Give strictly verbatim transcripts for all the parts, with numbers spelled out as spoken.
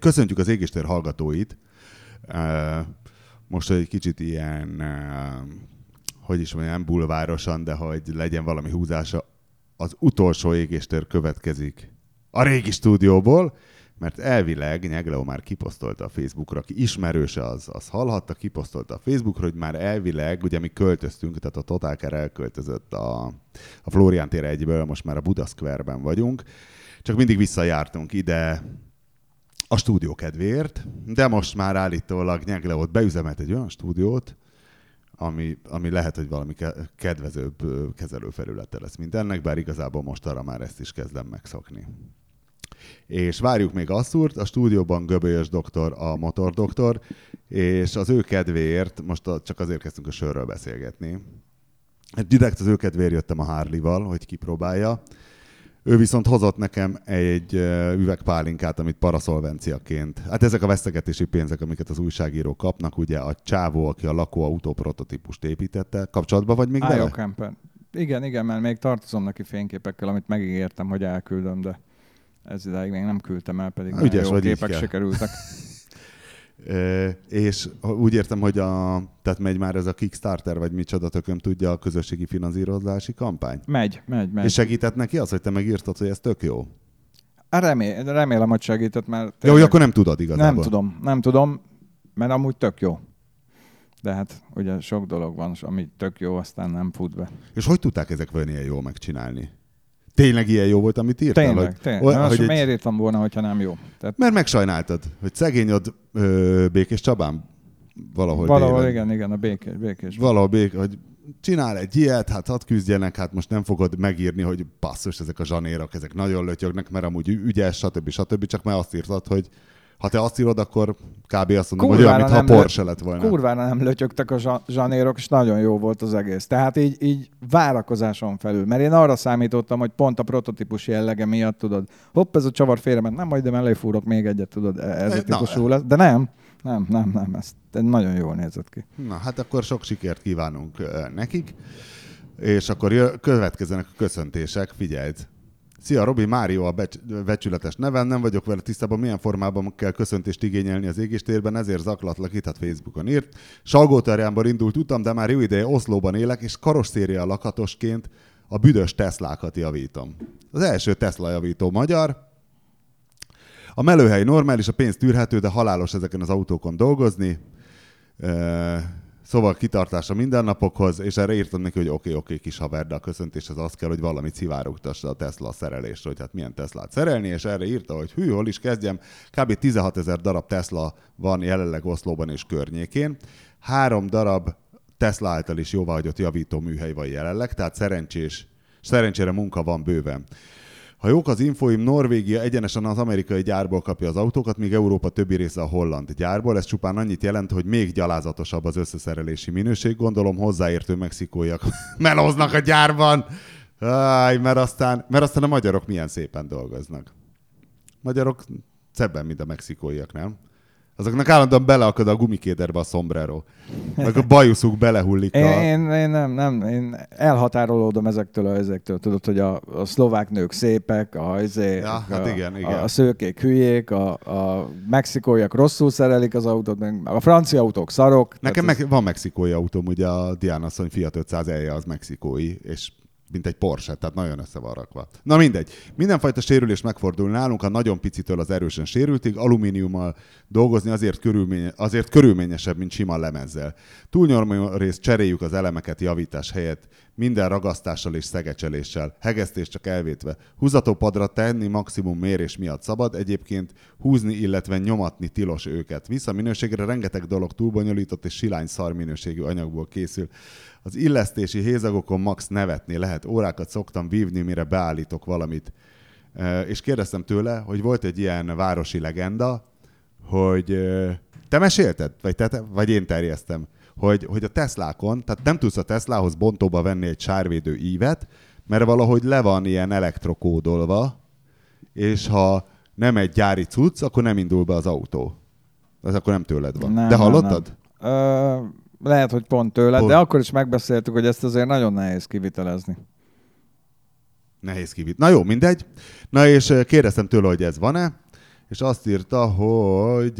Köszöntjük az Égéstér hallgatóit. Most egy kicsit ilyen, hogy is mondjam, bulvárosan, de hogy legyen valami húzása, az utolsó Égéstér következik a régi stúdióból, mert elvileg Negleó már kiposztolta a Facebookra, aki ismerőse az, az hallhatta, kiposztolta a Facebookra, hogy már elvileg, ugye mi költöztünk, tehát a Totalker elköltözött a, a Flórián tér egyből, most már a Buda Square-ben vagyunk, csak mindig visszajártunk ide a stúdió kedvéért, de most már állítólag Negleót beüzemelt egy olyan stúdiót, ami, ami lehet, hogy valami kedvezőbb kezelőfelülete lesz, mint ennek, bár igazából most arra már ezt is kezdem megszokni. És várjuk még Asszúrt, a stúdióban Göbölyös doktor, a Motor Doktor, és az ő kedvéért, most csak azért kezdtünk a sörről beszélgetni. Direkt az ő kedvéért jöttem a Harley-val, hogy kipróbálja. Ő viszont hozott nekem egy üvegpálinkát, amit paraszolvenciaként. Hát ezek a vesztegetési pénzek, amiket az újságírók kapnak, ugye a csávó, aki a lakóautó prototípust építette. Kapcsolatban vagy még vele? Igen, igen, mert még tartozom neki fényképekkel, amit megígértem, hogy elküldöm, de ez idáig még nem küldtem el, pedig ügyes, jó képek sikerültek. e, és úgy értem, hogy a, tehát megy már ez a Kickstarter, vagy micsoda tököm tudja, a közösségi finanszírozási kampány? Megy, megy, megy. És segített neki az, hogy te megírtad, hogy ez tök jó? Hát remé- remélem, hogy segített, mert... Tényleg... Jó, akkor nem tudod igazából. Nem tudom, nem tudom, mert amúgy tök jó. De hát ugye sok dolog van, ami tök jó, aztán nem fut be. És hogy tudták ezek vajon ilyen jól megcsinálni? Tényleg ilyen jó volt, amit írtál? Tényleg, hogy, tényleg. Hogy, hogy egy... Miért írtam volna, hogyha nem jó? Tehát... Mert megsajnáltad, hogy szegényod ö, Békés Csabán valahol. Valahol, délen. igen, igen, a Békés. Békés. Valahol Békés, hogy csinál egy ilyet, hát hadd küzdjenek, hát most nem fogod megírni, hogy basszus, ezek a zsanérok, ezek nagyon lötyögnek, mert amúgy ügyes, stb. stb. Csak már azt írtad, hogy ha te azt írod, akkor kb. Azt mondom, hogy olyan, mintha Porsche lett volna. Kurvára nem lötyögtek a zsanérok, és nagyon jó volt az egész. Tehát így, így várakozáson felül. Mert én arra számítottam, hogy pont a prototípus jellege miatt, tudod, hopp, ez a csavar félrement, nem majd, de mellőfúrok még egyet, tudod, ez a típusú lesz. De nem, nem, nem, nem, ez nagyon jól nézett ki. Na, hát akkor sok sikert kívánunk nekik, és akkor jö, következzenek a köszöntések, figyelj! Szia, Robi, Mário a becsületes neven, nem vagyok vele tisztában, milyen formában kell köszöntést igényelni az Égéstérben, ezért zaklatlak itt, hát Facebookon írt. Salgótarjánból indult utam, de már jó ideje Oszlóban élek, és karosszéria lakatosként a büdös Teslákat javítom. Az első Tesla javító magyar. A melőhely normális, a pénz tűrhető, de halálos ezeken az autókon dolgozni. Szóval kitartás a mindennapokhoz, és erre írtam neki, hogy oké, okay, oké, okay, kis haver, de a köszöntéshez az kell, hogy valamit szivárogtassa a Tesla szerelést, hogy hát milyen Teslát szerelni, és erre írta, hogy hű, hol is kezdjem, kb. tizenhatezer darab Tesla van jelenleg Oszlóban és környékén, három darab Tesla által is jóváhagyott javító műhely van jelenleg, tehát szerencsés, szerencsére munka van bőven. Ha jók az infóim, Norvégia egyenesen az amerikai gyárból kapja az autókat, míg Európa többi része a holland gyárból. Ez csupán annyit jelent, hogy még gyalázatosabb az összeszerelési minőség. Gondolom hozzáértő mexikóiak melóznak a gyárban, Aj, mert, aztán, mert aztán a magyarok milyen szépen dolgoznak. Magyarok szebben, mint a mexikóiak, nem? Azoknak állandóan beleakad a gumikéderbe a sombrero. Meg a bajuszuk belehullik a... Én, én nem, nem, én elhatárolódom ezektől a ezektől. Tudod, hogy a, a szlovák nők szépek, a hajzék, ja, hát a, igen, igen. a szőkék hülyék, a, a mexikóiak rosszul szerelik az autót, a francia autók szarok. Nekem meg, ez... van mexikói autóm, ugye a Diana asszony Fiat ötszáz E-je az mexikói, és mint egy Porsche, tehát nagyon össze van rakva. Na mindegy. Mindenfajta sérülés megfordul nálunk, a nagyon picitől az erősen sérültig, alumíniummal dolgozni azért, körülmény, azért körülményesebb, mint sima lemezzel. Túlnyomó részt cseréljük az elemeket javítás helyett, minden ragasztással és szegecseléssel, hegesztést csak elvétve. Húzatópadra tenni maximum mérés miatt szabad, egyébként húzni, illetve nyomatni tilos őket. Visszaminőségre rengeteg dolog túlbonyolított és silány szar minőségű anyagból készül. Az illesztési hézagokon max nevetni lehet. Órákat szoktam vívni, mire beállítok valamit. És kérdeztem tőle, hogy volt egy ilyen városi legenda, hogy te mesélted, vagy, te, vagy én terjesztem, hogy, hogy a Teslákon, tehát nem tudsz a Teslához bontóba venni egy sárvédő ívet, mert valahogy le van ilyen elektrokódolva, és ha nem egy gyári cucc, akkor nem indul be az autó. Ez akkor nem tőled van. Nem, de hallottad? Nem, nem. Ö... Lehet, hogy pont tőled, de akkor is megbeszéltük, hogy ezt azért nagyon nehéz kivitelezni. Nehéz kivitelezni. Na jó, mindegy. Na és kérdeztem tőle, hogy ez van-e, és azt írta, hogy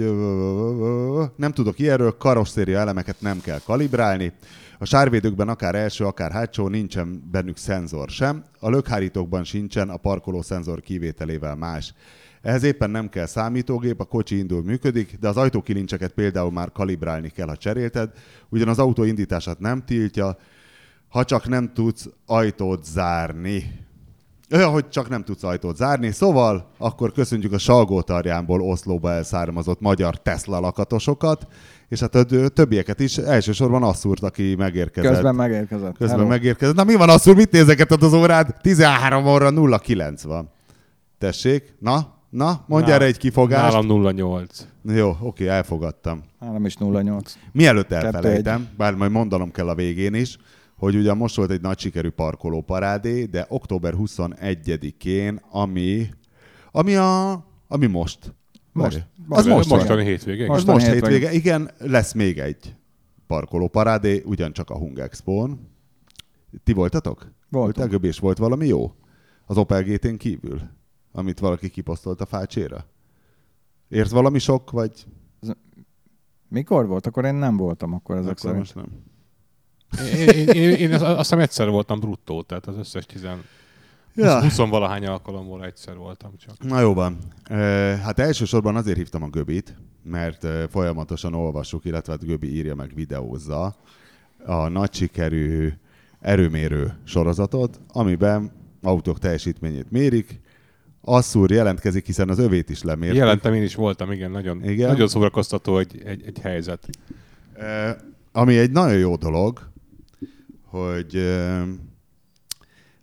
nem tudok ilyenről, karosszéria elemeket nem kell kalibrálni, a sárvédőkben akár első, akár hátsó, nincsen bennük szenzor sem, a lökhárítókban sincsen, a parkoló szenzor kivételével más. Ehhez éppen nem kell számítógép, a kocsi indul, működik, de az ajtókilincseket például már kalibrálni kell, ha cserélted, ugyan az autó indítását nem tiltja, ha csak nem tudsz ajtót zárni. Olyan, hogy csak nem tudsz ajtót zárni, szóval akkor köszöntjük a Salgótarjánból Oszlóba elszármazott magyar Tesla lakatosokat, és hát a többieket is, elsősorban Asszúrt, aki megérkezett. Közben megérkezett. Közben Hello. megérkezett. Na mi van, Asszúr, mit nézegetett az órád? tizenhárom óra nulla kilenc van. Tessék, na, na, mondj erre egy kifogást. Nálam nulla nyolc. Jó, oké, elfogadtam. Nálam is nulla nyolc. Mielőtt elfelejtem, bár majd mondanom kell a végén is, hogy ugyan most volt egy nagy sikerű parkolóparádé, de október huszonegyedikén, ami, ami, a, ami most. Most. Az most, mostani hétvége. Most, most hétvége. hétvége. Igen, lesz még egy parkolóparádé, ugyancsak a Hungexpon. Ti voltatok? Voltunk. Volt, és volt valami jó? Az Opel gé tén kívül, amit valaki kiposztolt a fácséra. Ért valami sok, vagy... Mikor volt? Akkor én nem voltam akkor ezek akkor szerint. Nem. Én, én, én, én azt hiszem egyszer voltam bruttó, tehát az összes tizen... Ja. huszonvalahány alkalomból egyszer voltam csak. Na jó van. Hát elsősorban azért hívtam a Göbit, mert folyamatosan olvassuk, illetve hát Göbi írja meg videózza a nagy sikerű erőmérő sorozatot, amiben autók teljesítményét mérik. Asszúr jelentkezik, hiszen az övét is lemérték. Jelentem, én is voltam, igen. Nagyon, igen. Nagyon szórakoztató egy, egy, egy helyzet. Ami egy nagyon jó dolog, hogy...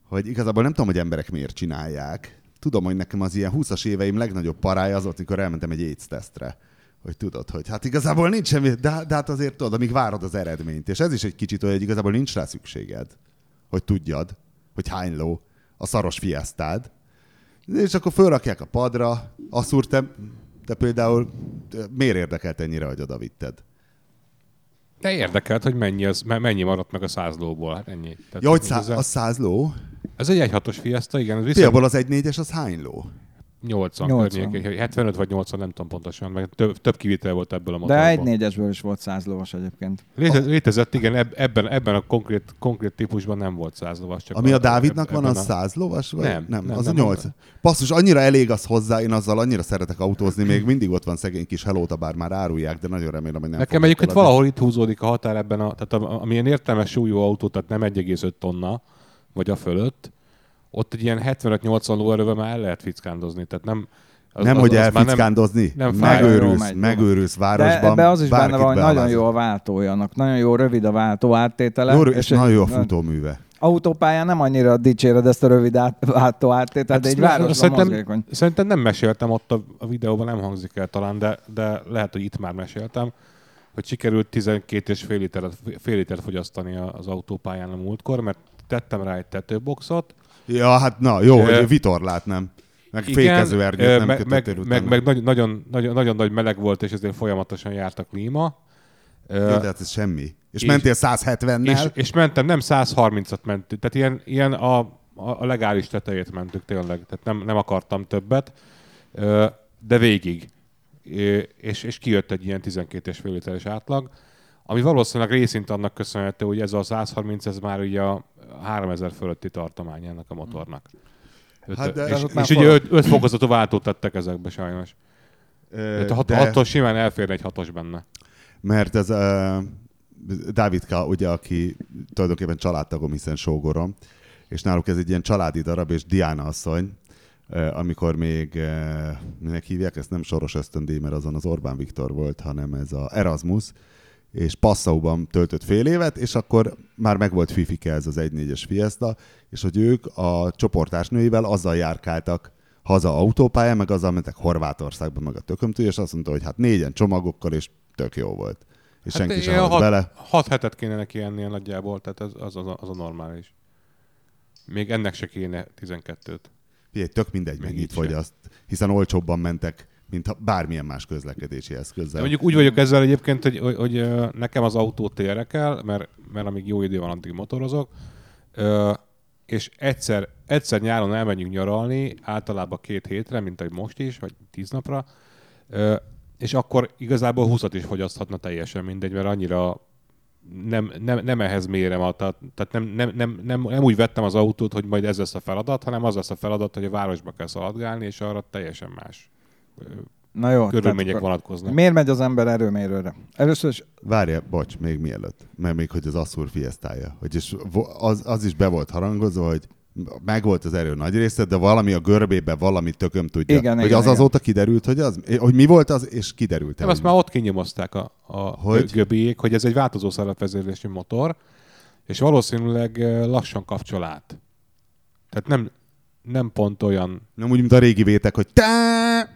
hogy igazából nem tudom, hogy emberek miért csinálják. Tudom, hogy nekem az ilyen húszas éveim legnagyobb parája az volt, amikor elmentem egy AIDS tesztre. Hogy tudod, hogy hát igazából nincs semmi, de, de hát azért tudod, amíg várod az eredményt. És ez is egy kicsit olyan, hogy igazából nincs rá szükséged, hogy tudjad, hogy hány ló a szaros fiesztád. És akkor fölrakják a padra. Asszúr, te, te például miért érdekelt ennyire, hogy oda vitted? De érdekelt, hogy mennyi, az, mennyi maradt meg a száz lóból. Hát ennyi. Jó, hogy szá- a száz ló? Ez egy egy hatos Fiesta, igen. Viszont... Tiaból az egy négyes az hány ló? nyolcvan. nyolcvan. Környék, hetvenöt vagy nyolcvan, nem tudom pontosan, meg több, több kivitel volt ebből a motorból. De egy négyesből is volt száz lóvas egyébként. Létezett, létezett igen, ebben, ebben a konkrét, konkrét típusban nem volt száz lóvas. Csak ami a Dávidnak van, az a... száz lóvas? Vagy? Nem, nem, nem. Az nem, a nyolc. Nem. Passzus, annyira elég az hozzá, én azzal annyira szeretek autózni, még mindig ott van szegény kis Helóta, bár már árulják, de nagyon remélem, hogy nem. Nekem egyébként valahol itt húzódik a határ ebben, a, tehát a, amilyen értelmes súlyú autó, tehát nem egy egész öt tonna, vagy a fölött, ott egy ilyen hetvenöt-nyolcvan lóerővel már el lehet fickándozni. Tehát nem, az, nem az, hogy elfickándozni, nem, nem megőrülsz, megőrülsz városban. De ebben az is benne van, nagyon jó a váltója annak, nagyon jó rövid a váltó áttétele. Jó, és, és nagyon jó a futóműve. Autópályán nem annyira dicséred ezt a rövid át, váltó áttételt, hát de egy városban szerintem, mozgékony. Szerintem nem meséltem ott a, a videóban, nem hangzik el talán, de, de lehet, hogy itt már meséltem, hogy sikerült tizenkét és fél litert fogyasztani az autópályán a múltkor, mert tettem rá egy tetőboxot. Ja, hát na, jó, hogy uh, vitorlát nem. Meg igen, fékező ernyőt uh, nem meg, kötöttél meg, meg, meg nagyon, nagyon, nagyon, nagyon nagy meleg volt, és ezért folyamatosan járt a klíma. Uh, jó, de hát ez semmi. És, és mentél száz hetvennel? És, és mentem, nem száz harmincat mentünk. Tehát ilyen, ilyen a, a legális tetejét mentük tényleg. Tehát nem, nem akartam többet, uh, de végig. Uh, és, és kijött egy ilyen tizenkét és fél literes átlag, ami valószínűleg részint annak köszönhető, hogy ez a száz harminc, ez már ugye a háromezer fölötti tartomány ennek a motornak. Öt, hát de és és, és ugye öt fokozatú váltót tettek ezekbe sajnos. Ö, a hat, hatos simán elférne egy hatos benne. Mert ez uh, Dávidka, ugye, aki tulajdonképpen családtagom, hiszen sógorom, és náluk ez egy ilyen családi darab, és Diana asszony, uh, amikor még, uh, minek hívják, ezt nem soros ösztöndíj, mert azon az Orbán Viktor volt, hanem ez az Erasmus, és Passauban töltött fél évet, és akkor már megvolt Fifike, ez az egy négyes Fiesta, és hogy ők a csoportásnőivel azzal járkáltak haza autópályán, meg azzal mentek Horvátországba, meg a tökömtől, és azt mondta, hogy hát négyen csomagokkal, és tök jó volt. És hát senki sem halt bele. Hat hetet kéne neki ennél nagyjából, tehát az, az, az, a, az a normális. Még ennek se kéne tizenkettőt. Figyelj, tök mindegy, meg így fogyaszt, hiszen olcsóbban mentek, mint bármilyen más közlekedési eszközzel. Mondjuk úgy vagyok ezzel egyébként, hogy, hogy, hogy nekem az autó térre kell, mert, mert amíg jó idő van, addig motorozok. és egyszer, egyszer nyáron elmenjünk nyaralni, általában két hétre, mint ahogy most is, vagy tíz napra, és akkor igazából húszat is fogyaszthatna teljesen mindegy, mert annyira nem, nem, nem ehhez mérem, tehát, tehát nem, nem, nem, nem, nem úgy vettem az autót, hogy majd ez lesz a feladat, hanem az lesz a feladat, hogy a városba kell szaladgálni, és arra teljesen más Na jó, körülmények vonatkoznak. Miért megy az ember erőmérőre? Először is... Várja, bocs, még mielőtt, mert még hogy az Asszúr fiesztája, hogy is az, az is be volt harangozva, hogy megvolt az erő nagy része, de valami a görbébe valami tököm tudja. Igen, hogy igen, az igen. Azóta kiderült, hogy, az, hogy mi volt az, és kiderült. Nem, azt már ott kinyomozták a, a hogy? Göbiék, hogy ez egy változó szerepvezérlésű motor, és valószínűleg lassan kapcsol át. Tehát nem, nem pont olyan... Nem úgy, mint a régi vétek, hogy tá!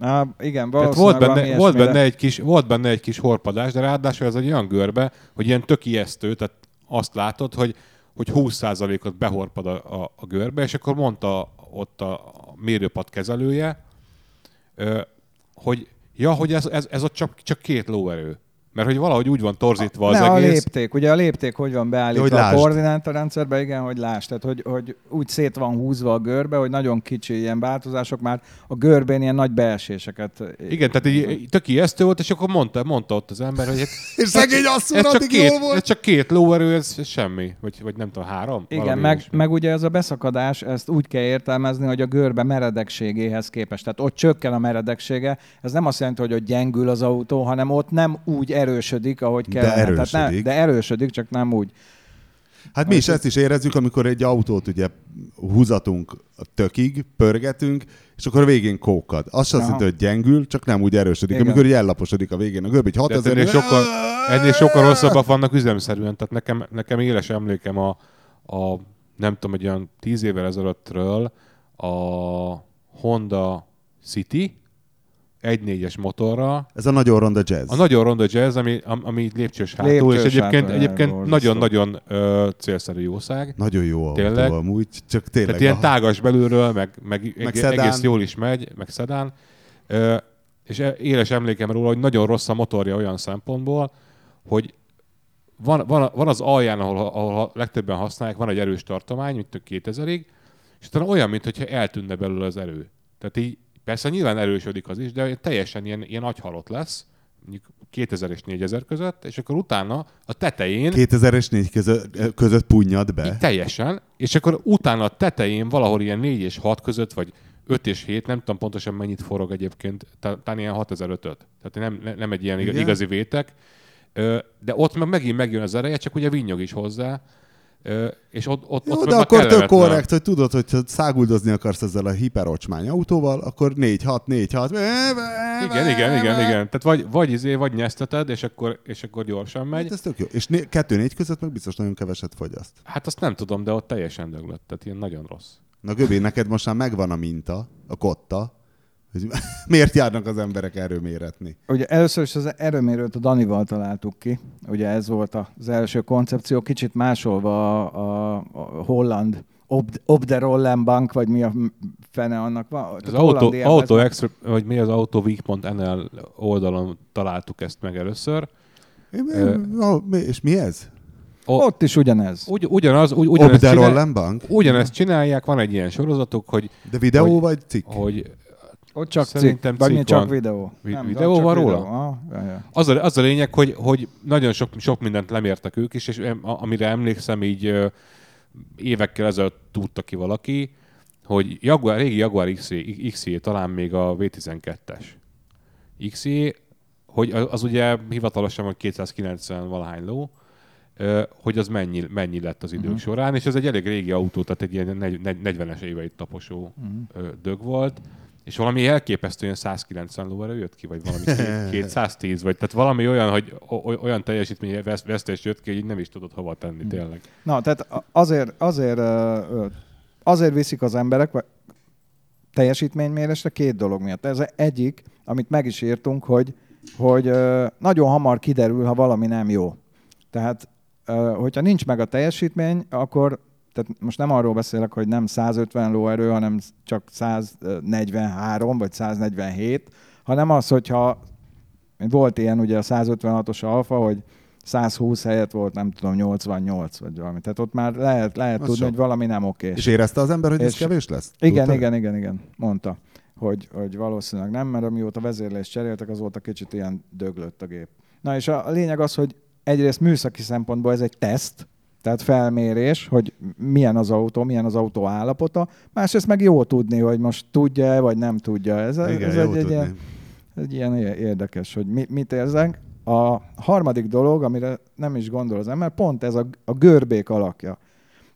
Ah, igen, volt benne, volt, benne egy kis, volt benne egy kis horpadás, de ráadásul ez egy olyan görbe, hogy ilyen tök ijesztő, tehát azt látod, hogy, hogy húsz százalékot behorpad a, a, a görbe, és akkor mondta ott a mérőpad kezelője, hogy ja, hogy ez, ez, ez ott csak, csak két lóerő. Mert hogy valahogy úgy van torzítva a, az ne, egész. A lépték, ugye a lépték hogy van beállítva hogy a koordinátorrendszerbe, igen, hogy lásd. Tehát, hogy, hogy úgy szét van húzva a görbe, hogy nagyon kicsi ilyen változások már a görbén ilyen nagy beeséseket. Igen, tehát így tök ijesztő volt, és akkor mondta, mondta ott az ember, hogy ez, szegény asszúr, ez, csak két, ez csak két lóerő, ez semmi, vagy, vagy nem tudom, három. Igen, meg, meg ugye ez a beszakadás, ezt úgy kell értelmezni, hogy a görbe meredekségéhez képest. Tehát ott csökken a meredeksége. Ez nem azt jelenti, hogy ott gyengül az autó, hanem ott nem úgy erősödik, ahogy kell. De erősödik. Tehát nem, de erősödik, csak nem úgy. Hát mi is ezt is érezzük, amikor egy autót ugye húzatunk tökig, pörgetünk, és akkor végén kókad. Az sem szinte, hogy gyengül, csak nem úgy erősödik. Igen. Amikor így ellaposodik a végén a görb, így hatezer... Ennél sokkal, ennél sokkal rosszabbak vannak üzemszerűen. Tehát nekem, nekem éles emlékem a, a nem tudom, egy olyan tíz évvel ezelőttről a Honda City, egy négyes motorra. Ez a nagyon ronda jazz. A nagyon ronda jazz, ami, ami így lépcsős hátul, lépcsős és egyébként, egyébként nagyon-nagyon nagyon, célszerű jószág. Nagyon jó autó amúgy, csak tényleg. Tehát ilyen tágas belülről, meg, meg, meg egész szedán. Jól is megy, meg szedán. Ö, és éles emlékem róla, hogy nagyon rossz a motorja olyan szempontból, hogy van, van, van az alján, ahol, ahol legtöbben használják, van egy erős tartomány, mint kétezerig, és utána olyan, mintha eltűnne belőle az erő. Tehát így persze nyilván erősödik az is, de teljesen ilyen, ilyen agyhalott lesz, mondjuk kétezer és négyezer között, és akkor utána a tetején... kétezer és négy között, között punnyad be. Teljesen, és akkor utána a tetején valahol ilyen négy és hat között, vagy öt és hét, nem tudom pontosan mennyit forog egyébként, talán ilyen hatezer-ötszázöt. Tehát nem, nem egy ilyen igen? Igazi vétek, de ott meg megint megjön az ereje, csak ugye vinnyog is hozzá. És ott, ott, jó, ott de akkor tök korrekt, hogy tudod, hogy száguldozni akarsz ezzel a hiperocsmány autóval, akkor négy hat négy hat. Igen, igen, igen, igen. Tehát vagy, vagy izé, vagy nyeszteted, és akkor, és akkor gyorsan megy. Hát ez tök jó. És kettő négy között meg biztos nagyon keveset fogyaszt. Hát azt nem tudom, de ott teljesen döglött. Tehát ilyen nagyon rossz. Na Göbi, neked most már megvan a minta, a kotta, hogy miért járnak az emberek erőméretni? Ugye először is az erőmérőt a Danival találtuk ki. Ugye ez volt az első koncepció, kicsit másolva a, a, a holland Ob- Obderollen Bank, vagy mi a fene annak van? Az auto, auto extra, vagy mi az autoweek pont n l oldalon találtuk ezt meg először. É, mi, uh, mi, és mi ez? O, ott is ugyanez. Ugy, ugyanaz, ugy, ugyanezt, csinál, Bank? Ugyanezt csinálják, van egy ilyen sorozatok, hogy... De videó hogy, vagy cikk? Hogy, ott csak szerintem cikk, cikk csak videó. Vi- nem, videó van róla? Ah, az, a, az a lényeg, hogy, hogy nagyon sok, sok mindent lemértek ők is, és amire emlékszem, így évekkel ezelőtt tudta ki valaki, hogy Jaguar, régi Jaguar iksz é, talán még a vé tizenkettes iksz é, hogy az ugye hivatalosan van kétszázkilencven valahány ló, hogy az mennyi, mennyi lett az idők uh-huh. során, és ez egy elég régi autó, tehát egy ilyen negyvenes éveit taposó uh-huh. dög volt, és valami elképesztően százkilencven lóerő jött ki, vagy valami kétszáztíz, vagy tehát valami olyan, hogy olyan teljesítmény vesztés jött ki, hogy így nem is tudod hova tenni tényleg. Na, tehát azért, azért, azért viszik az emberek teljesítménymérésre két dolog miatt. Ez egyik, amit meg is írtunk, hogy, hogy nagyon hamar kiderül, ha valami nem jó. Tehát, hogyha nincs meg a teljesítmény, akkor... Tehát most nem arról beszélek, hogy nem százötven lóerő, hanem csak száznegyvenhárom vagy száznegyvenhét, hanem az, hogyha volt ilyen ugye a százötvenhatos Alfa, hogy százhúsz helyett volt, nem tudom, nyolcvannyolc vagy valami. Tehát ott már lehet, lehet tudni, sok. Hogy valami nem oké. És érezte az ember, hogy és... ez kevés lesz? Igen, Tudtál? igen, igen, igen. Mondta, hogy, hogy valószínűleg nem, mert amióta vezérlést cseréltek, azóta kicsit ilyen döglött a gép. Na és a lényeg az, hogy egyrészt műszaki szempontból ez egy teszt, tehát felmérés, hogy milyen az autó, milyen az autó állapota. Másrészt meg jó tudni, hogy most tudja-e, vagy nem tudja. Ez, Igen, ez egy, egy, ilyen, egy ilyen érdekes, hogy mi, mit érzünk. A harmadik dolog, amire nem is gondol az ember, pont ez a, a görbék alakja.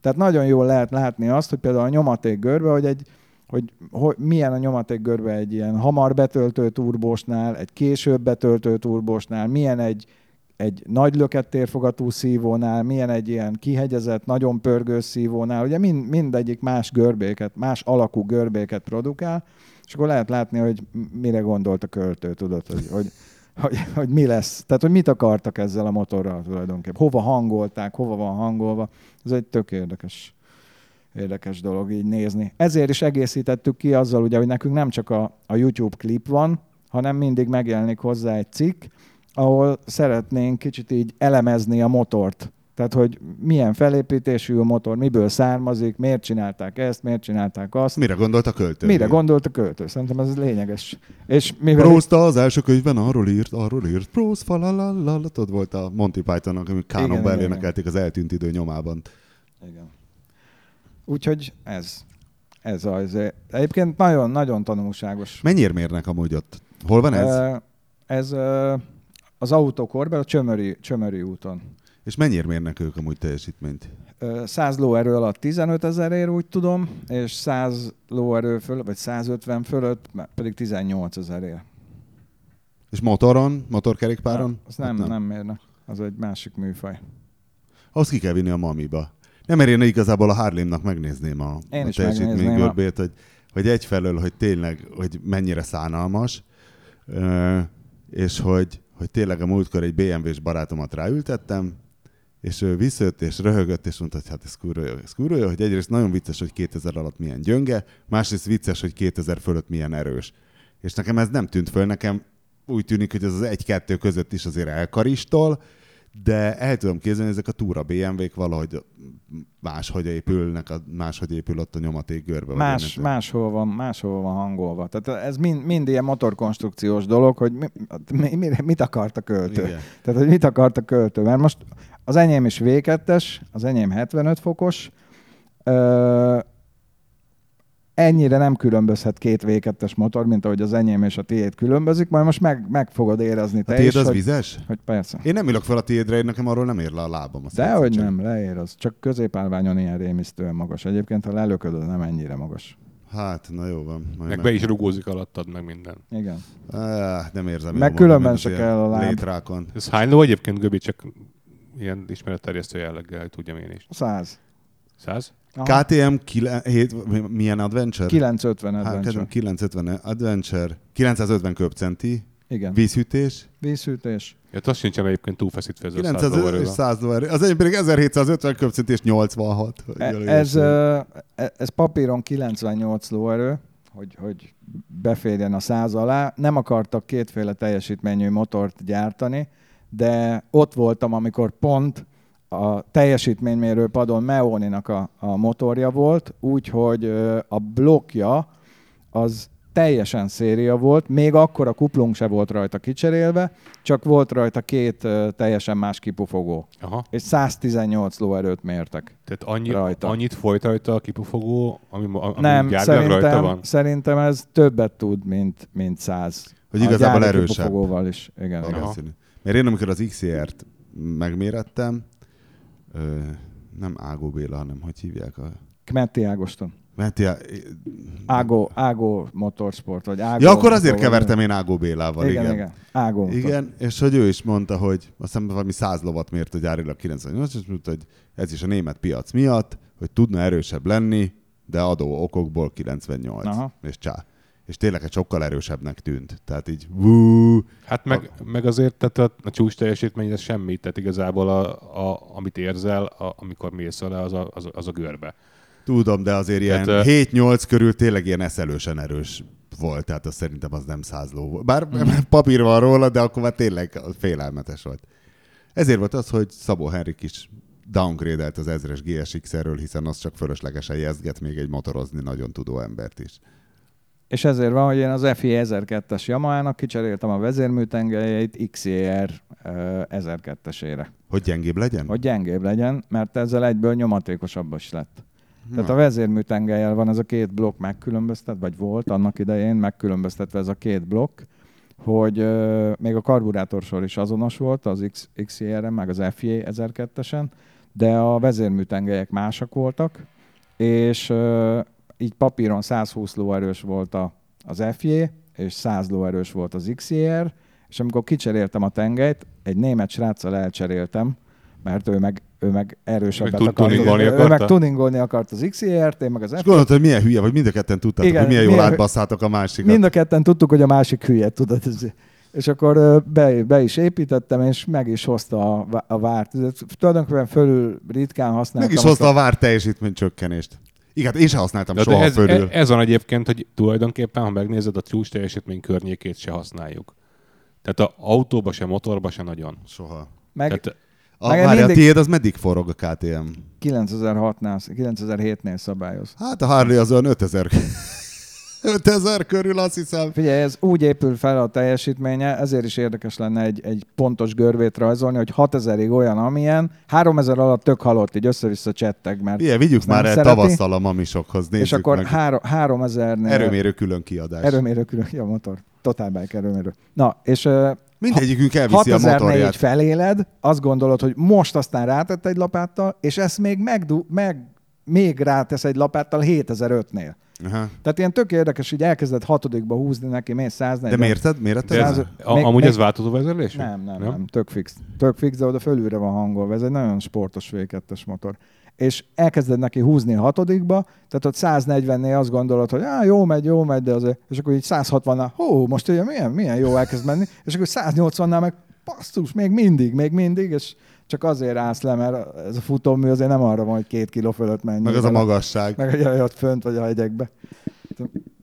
Tehát nagyon jól lehet látni azt, hogy például a nyomaték görbe, hogy, egy, hogy, hogy milyen a nyomaték görbe egy ilyen hamar betöltő turbósnál, egy később betöltő turbósnál, milyen egy egy nagy löket térfogatú szívónál, milyen egy ilyen kihegyezett, nagyon pörgő szívónál, ugye mind, mindegyik más görbéket, más alakú görbéket produkál, és akkor lehet látni, hogy mire gondolt a költő, tudod, hogy, hogy, hogy, hogy mi lesz, tehát hogy mit akartak ezzel a motorral tulajdonképpen, hova hangolták, hova van hangolva, ez egy tök érdekes, érdekes dolog így nézni. Ezért is egészítettük ki azzal, ugye, hogy nekünk nem csak a, a YouTube klip van, hanem mindig megjelenik hozzá egy cikk, ahol szeretnénk kicsit így elemezni a motort. Tehát, hogy milyen felépítésű a motor, miből származik, miért csinálták ezt, miért csinálták azt. Mire gondolt a költő? Mire gondolt a költő? Szerintem ez lényeges. És mivel Proust-a az első könyvben arról írt, arról írt, Proust, falalala, ott volt a Monty Python-nak, amik kánonba elénekelték az eltűnt idő nyomában. Igen. Úgyhogy ez. Ez az. Egyébként nagyon-nagyon tanulságos. Mennyire mérnek amúgy ott? Hol van ez? Ez... Az autókorban, a Csömöri, Csömöri úton. És mennyire mérnek ők amúgy teljesítményt? száz lóerő alatt tizenötezer ér, úgy tudom, és száz lóerő fölött, vagy százötven fölött pedig tizennyolcezer ér. És motoron, motorkerékpáron? Azt nem, nem. nem mérnek. Az egy másik műfaj. Azt ki kell vinni a mamiba. Nem érne igazából a Harley-nak megnézném a, a teljesítménygörbét, a... hogy, hogy egyfelől, hogy tényleg, hogy mennyire szánalmas, és hogy hogy tényleg a múltkor egy bé em vé-s barátomat ráültettem, és ő visszajött, és röhögött, és mondta, hogy hát ez kurva jó, ez kurva jó, hogy egyrészt nagyon vicces, hogy kétezer alatt milyen gyönge, másrészt vicces, hogy kétezer fölött milyen erős. És nekem ez nem tűnt föl, nekem úgy tűnik, hogy ez az egy-kettő között is azért elkaristol, de el tudom képzelni, ezek a túra bé em vé-k valahogy máshogy épülnek, máshogy épül ott a nyomaték görbe. Más, máshol van, máshol van hangolva. Tehát ez mind, mind ilyen motorkonstrukciós dolog, hogy mi, mi, mi, mit akart a költő. Igen. Tehát, hogy mit akart a költő. Mert most az enyém is vé kettes, az enyém hetvenöt fokos, Ö, ennyire nem különbözhet két vé kettes motor, mint ahogy az enyém és a tiéd különbözik, majd most meg, meg fogod érezni te is. A tiéd is, az hogy, vizes? Hogy persze. Én nem ülök fel a tiédre, én nekem arról nem ér le a lábam. Dehogy nem, leér az. Csak középállványon ilyen rémisztően magas. Egyébként, ha lelököd, nem ennyire magas. Hát, na jó van. Meg, meg be is rugózik alattad, meg minden. Igen. Ah, nem érzem. Meg különben se kell a láb. Létrákon. Ez hány ló egyébként, Göbi, csak ilyen ismeretterjesztő jelleggel tudjam én is. száz. száz? Aha. ká té em kilenc, milyen Adventure? kilencszázötven Adventure. Hát, kilencszázötven Adventure, kilencszázötven köbcenti, igen. Vízhűtés. Vízhűtés. Ja, az sincsen egyébként túlfeszítve ez a száz lóerővel. száz lóerővel. Az egyik pedig ezerhétszázötven köbcenti és nyolcvanhat. Ez, ez, ez papíron kilencvennyolc lóerő, hogy, hogy beférjen a száz alá. Nem akartak kétféle teljesítményű motort gyártani, de ott voltam, amikor pont a teljesítménymérő padon Meoninak a, a motorja volt, úgyhogy a blokja az teljesen széria volt, még akkor a kuplung se volt rajta kicserélve, csak volt rajta két ö, teljesen más kipufogó. Aha. És száztizennyolc lóerőt mértek. Tehát annyi, rajta. Annyit folyt rajta a kipufogó, ami, ami nem, rajta van? Nem, szerintem ez többet tud, mint, mint száz. Hogy igazából erősebb. A gyári kipufogóval is. Igen, igen. Mert én amikor az iksz é er-t megmérettem, Ö, nem Ágó Béla, hanem hogy hívják a... Kmetti Ágoston. Kmetti Á... Ágó, Ágó Motorsport, vagy Ágó... Ja, akkor azért kevertem én Ágó Bélával, igen. Igen, igen. Ágó. Igen, és hogy ő is mondta, hogy azt hiszem valami száz lovat mért a gyárilag kilencvennyolc, és mondta, hogy ez is a német piac miatt, hogy tudna erősebb lenni, de adó okokból kilencvennyolc. Aha. És csá. És tényleg egy sokkal erősebbnek tűnt. Tehát így... Vú, hát meg, a... meg azért tehát a, a csúcs teljesítmény, ez semmi. Tehát igazából, a, a, amit érzel, a, amikor mész le, az a, az, az a görbe. Tudom, de azért ilyen tehát, hét-nyolc körül tényleg ilyen eszelősen erős volt. Tehát az szerintem az nem száz ló volt. Bár papír van róla, de akkor már tényleg félelmetes volt. Ezért volt az, hogy Szabó Henrik is downgrade-elt az ezres gé es iksz-ről, hiszen az csak fölöslegesen jezget még egy motorozni nagyon tudó embert is. És ezért van, hogy én az ef i ezerkettes Yamaha-nak kicseréltem a vezérműtengelyeit iksz e er ezerkettesére. Hogy gyengébb legyen? Hogy gyengébb legyen, mert ezzel egyből nyomatékosabb is lett. Na. Tehát a vezérműtengelyel van ez a két blokk megkülönböztetve, vagy volt annak idején megkülönböztetve ez a két blokk, hogy euh, még a karburátorsor is azonos volt az iksz e er-en, meg az ef i ezerkettesen, de a vezérműtengelyek másak voltak, és euh, így papíron százhúsz lóerős volt a, az ef i, és száz lóerős volt az iksz e er, és amikor kicseréltem a tengelyt, egy német sráccal elcseréltem, mert ő meg, ő meg erősebbet meg akart. Ő meg tuningolni akart az iksz e er-t, én meg az ef i. És gondolod, hogy milyen hülye vagy, mind a ketten tudtátok, igen, hogy milyen jól átbasszátok a másikat. Mind a ketten tudtuk, hogy a másik hülye, tudod. És akkor be, be is építettem, és meg is hozta a, a várt. Tulajdonképpen fölül ritkán használtam. Meg is hozta a várt teljesítmény csökkenést. Igen, én sem használtam de soha de ez, fölül. Ez van egyébként, hogy tulajdonképpen, ha megnézed, a csúcs teljesítmény környékét se használjuk. Tehát a autóba se, motorba se nagyon. Soha. Meg... Tehát, A, várj, a tiéd az meddig forog a ká té em? kilencezer-hatnál, kilencezer-hétnél szabályoz. Hát a Harley az olyan ötezer körül, azt hiszem. Figyelj, ez úgy épül fel a teljesítménye, ezért is érdekes lenne egy, egy pontos görvét rajzolni, hogy hatezerig olyan, amilyen, háromezer alatt tök halott, így össze-vissza csetteg, mert igen, vigyük már el szereti. Tavasszal a mamisokhoz, nézzük és akkor meg. háromezernél... Erőmérő külön kiadás. Erőmérő külön, ja, motor. Total bike erőmérő. Na, és... Mindegyikünk elviszi a motorját. hatezernél feléled, azt gondolod, hogy most aztán rátett egy lapáttal, és ezt még, megdu- meg, még rátesz egy lapáttal hétezer-ötnél. Aha. Tehát ilyen tök érdekes, így elkezded hatodikba húzni neki, mész száznegyven. De mérted? Méretted? száz... Amúgy még... ez változó vezérlés? Nem, nem, nem, nem, tök fix. Tök fix, de oda fölülre van hangolva. Ez egy nagyon sportos vé kettes motor. És elkezded neki húzni a hatodikba, tehát ott száznegyvennél azt gondolod, hogy á, jó megy, jó megy, de azért, és akkor így százhatvannál, hó, most ugye milyen, milyen jó elkezd menni, és akkor száznyolcvannál meg basszus, még mindig, még mindig, és csak azért állsz le, mert ez a futómű azért nem arra van, hogy két kiló fölött menj. Meg az a magasság. Meg egy ott fönt vagy a hegyekbe.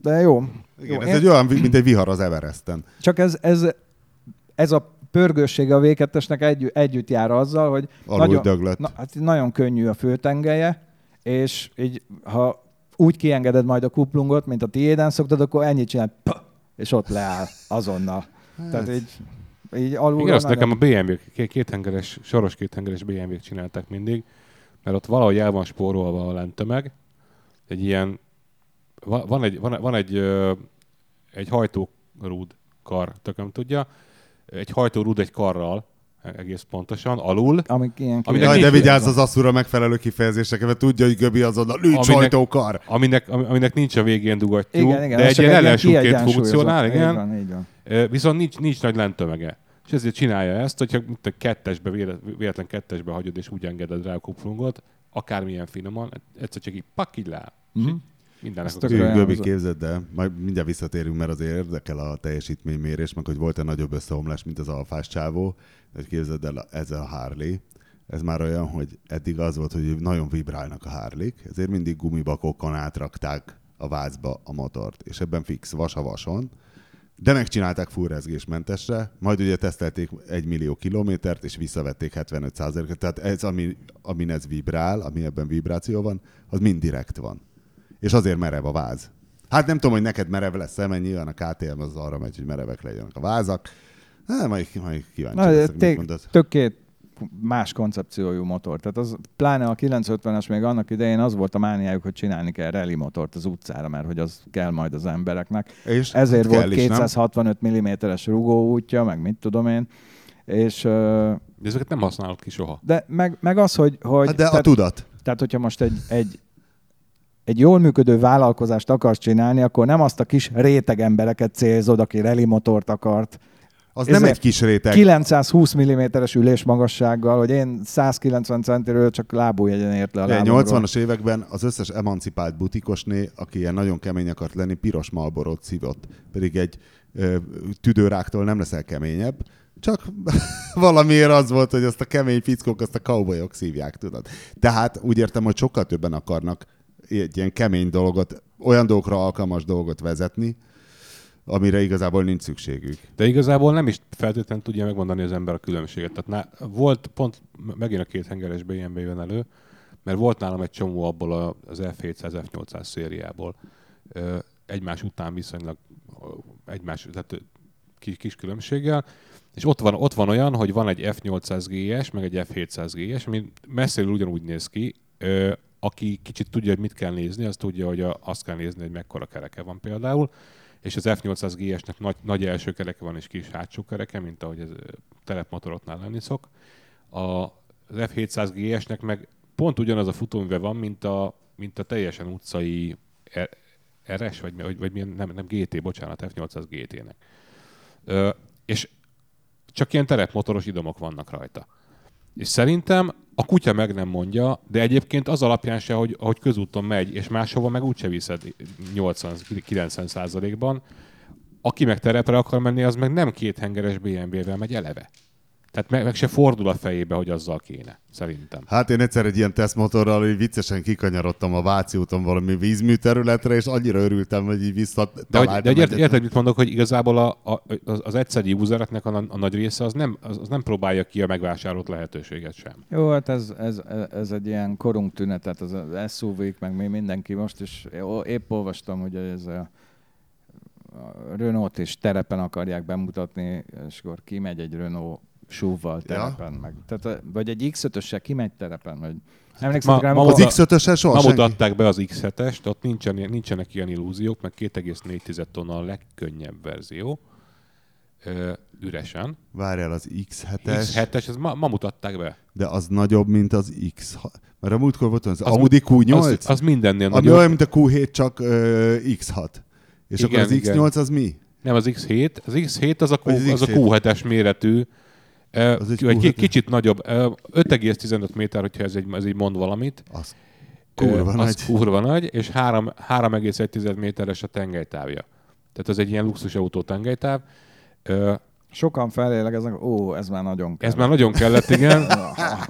De jó. Igen, jó, ez én... egy olyan, mint egy vihar az Everesten. Csak ez, ez, ez a pörgőssége a vé kettesnek együ- együtt jár azzal, hogy nagyon, na, hát nagyon könnyű a főtengelye, és így, ha úgy kiengeded majd a kuplungot, mint a tiéden szoktad, akkor ennyit csinál, pah, és ott leáll azonnal. Hát. Tehát így, így alulra... Igen, azt nekem a bé em vé, kéthengeres, soros kéthengeres bé em vé-t csinálták mindig, mert ott valahogy el van spórolva a lenttömeg. Egy ilyen... Van egy, van, van egy, egy hajtórúd kar, tököm tudja, egy hajtórúd egy karral, egész pontosan, alul. Jaj, de vigyázz az asszúra megfelelő kifejezéseket, mert tudja, hogy Göbi azonnal lücs hajtókar. Aminek, aminek nincs a végén dugattyú, de egy ilyen ellensúlyként funkcionál, igen. Így van, így van. Viszont nincs, nincs nagy lenttömege. És ezért csinálja ezt, hogyha kettesbe, véletlen kettesbe hagyod, és úgy engeded rá a kuplungot, akármilyen finoman, egyszer csak így pak, így leáll. Mm-hmm. Göbi, képzeld, de majd mindjárt visszatérünk, mert azért érdekel a teljesítménymérés, meg hogy volt-e nagyobb összeomlás, mint az alfás csávó, hogy képzeld el, ez a Harley, ez már olyan, hogy eddig az volt, hogy nagyon vibrálnak a Harley-k, ezért mindig gumibakokon átrakták a vázba a motort, és ebben fix, vas a vason, de megcsinálták full rezgésmentesre, majd ugye tesztelték egy millió kilométert, és visszavették hetvenöt százalékot, tehát ez, ami, amin ez vibrál, ami ebben vibráció van, az mind direkt van. És azért merev a váz. Hát nem tudom, hogy neked merev lesz-e, mert nyilván a ká té em az arra megy, hogy merevek legyenek a vázak. Na, majd, majd kíváncsi na, leszek, mit mondod. Tök két más koncepciójú motor. Tehát az, pláne a kilencszázötvenes még annak idején az volt a mániájuk, hogy csinálni kell rally motort az utcára, mert hogy az kell majd az embereknek. És ezért volt is, kétszázhatvanöt milliméteres rugóútja, meg mit tudom én. És, de ezeket nem használod ki soha. De meg, meg az, hogy... hogy hát de tehát, a tudat. Tehát, hogyha most egy... egy egy jól működő vállalkozást akarsz csinálni, akkor nem azt a kis réteg embereket célzod, aki rally motort akart. Az ezért nem egy kis réteg. kilencszázhúsz milliméteres ülésmagassággal, hogy én százkilencven centiről csak lábújegyen ért le a lábomról. nyolcvanas években az összes emancipált butikosné, aki ilyen nagyon kemény akart lenni, piros Marlborót szívott. Pedig egy ö, tüdőráktól nem leszel keményebb, csak valamiért az volt, hogy azt a kemény fickók, azt a cowboyok szívják, tudod. Tehát úgy értem, hogy sokkal többen akarnak egy ilyen kemény dolgot, olyan dolgokra alkalmas dolgot vezetni, amire igazából nincs szükségük. De igazából nem is feltétlenül tudja megmondani az ember a különbséget. Tehát ná- volt pont megint a két hengeres bé em vé jön elő, mert volt nálam egy csomó abból az F hétszáz F nyolcszáz szériából. Egymás után viszonylag egymás, tehát kis, kis különbséggel. És ott van, ott van olyan, hogy van egy F nyolcszáz G S, meg egy F hétszáz G S, ami messziről ugyanúgy néz ki. Aki kicsit tudja, hogy mit kell nézni, az tudja, hogy azt kell nézni, hogy mekkora kereke van például. És az F nyolcszáz G S-nek nagy, nagy első kereke van és kis hátsó kereke, mint ahogy ez telepmotorotnál lenni szok. A, az F hétszáz G S-nek meg pont ugyanaz a futóműve van, mint a, mint a teljesen utcai er es, vagy, vagy milyen, nem, nem gé té, bocsánat, F nyolcszáz G T-nek. Ö, és csak ilyen terepmotoros idomok vannak rajta. És szerintem a kutya meg nem mondja, de egyébként az alapján se, hogy, ahogy közúton megy, és máshova meg úgyse viszed nyolcvan-kilencven százalékban. Aki meg terepre akar menni, az meg nem kéthengeres bé em vé-vel megy eleve. Tehát meg, meg se fordul a fejébe, hogy azzal kéne, szerintem. Hát én egyszer egy ilyen tesztmotorral, hogy viccesen kikanyarodtam a Váci úton valami vízmű területre, és annyira örültem, hogy így visszataláltam. De, de érted, egyet... mit mondok, hogy igazából a, a, az, az egyszerű usereknek a, a nagy része az nem, az, az nem próbálja ki a megvásárolt lehetőséget sem. Jó, hát ez, ez, ez egy ilyen korunk tünet, tehát az, az es u vék, meg mindenki most is. Épp olvastam, hogy ez a Renault is terepen akarják bemutatni, és akkor kimegy egy Renault súvval terepen, ja. Meg. Tehát, vagy egy X ötössel kimegy terepen, vagy... Emlékszem, ma, ma az X ötössel soha senki. Ma mutatták be az X hetest, ott nincsen, nincsenek ilyen illúziók, meg két egész négy tized tonna a legkönnyebb verzió. Ö, üresen. Várjál, az X hetes... X hetes, ez ma, ma mutatták be. De az nagyobb, mint az X... Mert a múltkor volt az, az Audi kú nyolc. Az, az mindennél nagyobb. Ami olyan, mint a kú hét, csak ö, X hat. És igen, akkor az igen. X nyolc az mi? Nem, az X hét. Az X hét az a, Q, az az a kú hetes méretű. Az egy egy kicsit nagyobb, öt egész tizenöt méter, hogyha ez így, ez így mond valamit. Az kurva az nagy. Kurva nagy, és három egész egy méteres a tengelytávja. Tehát az egy ilyen luxus autó tengelytáv. Sokan felélegeznek, ó, ez már nagyon kellett. Ez már nagyon kellett, igen.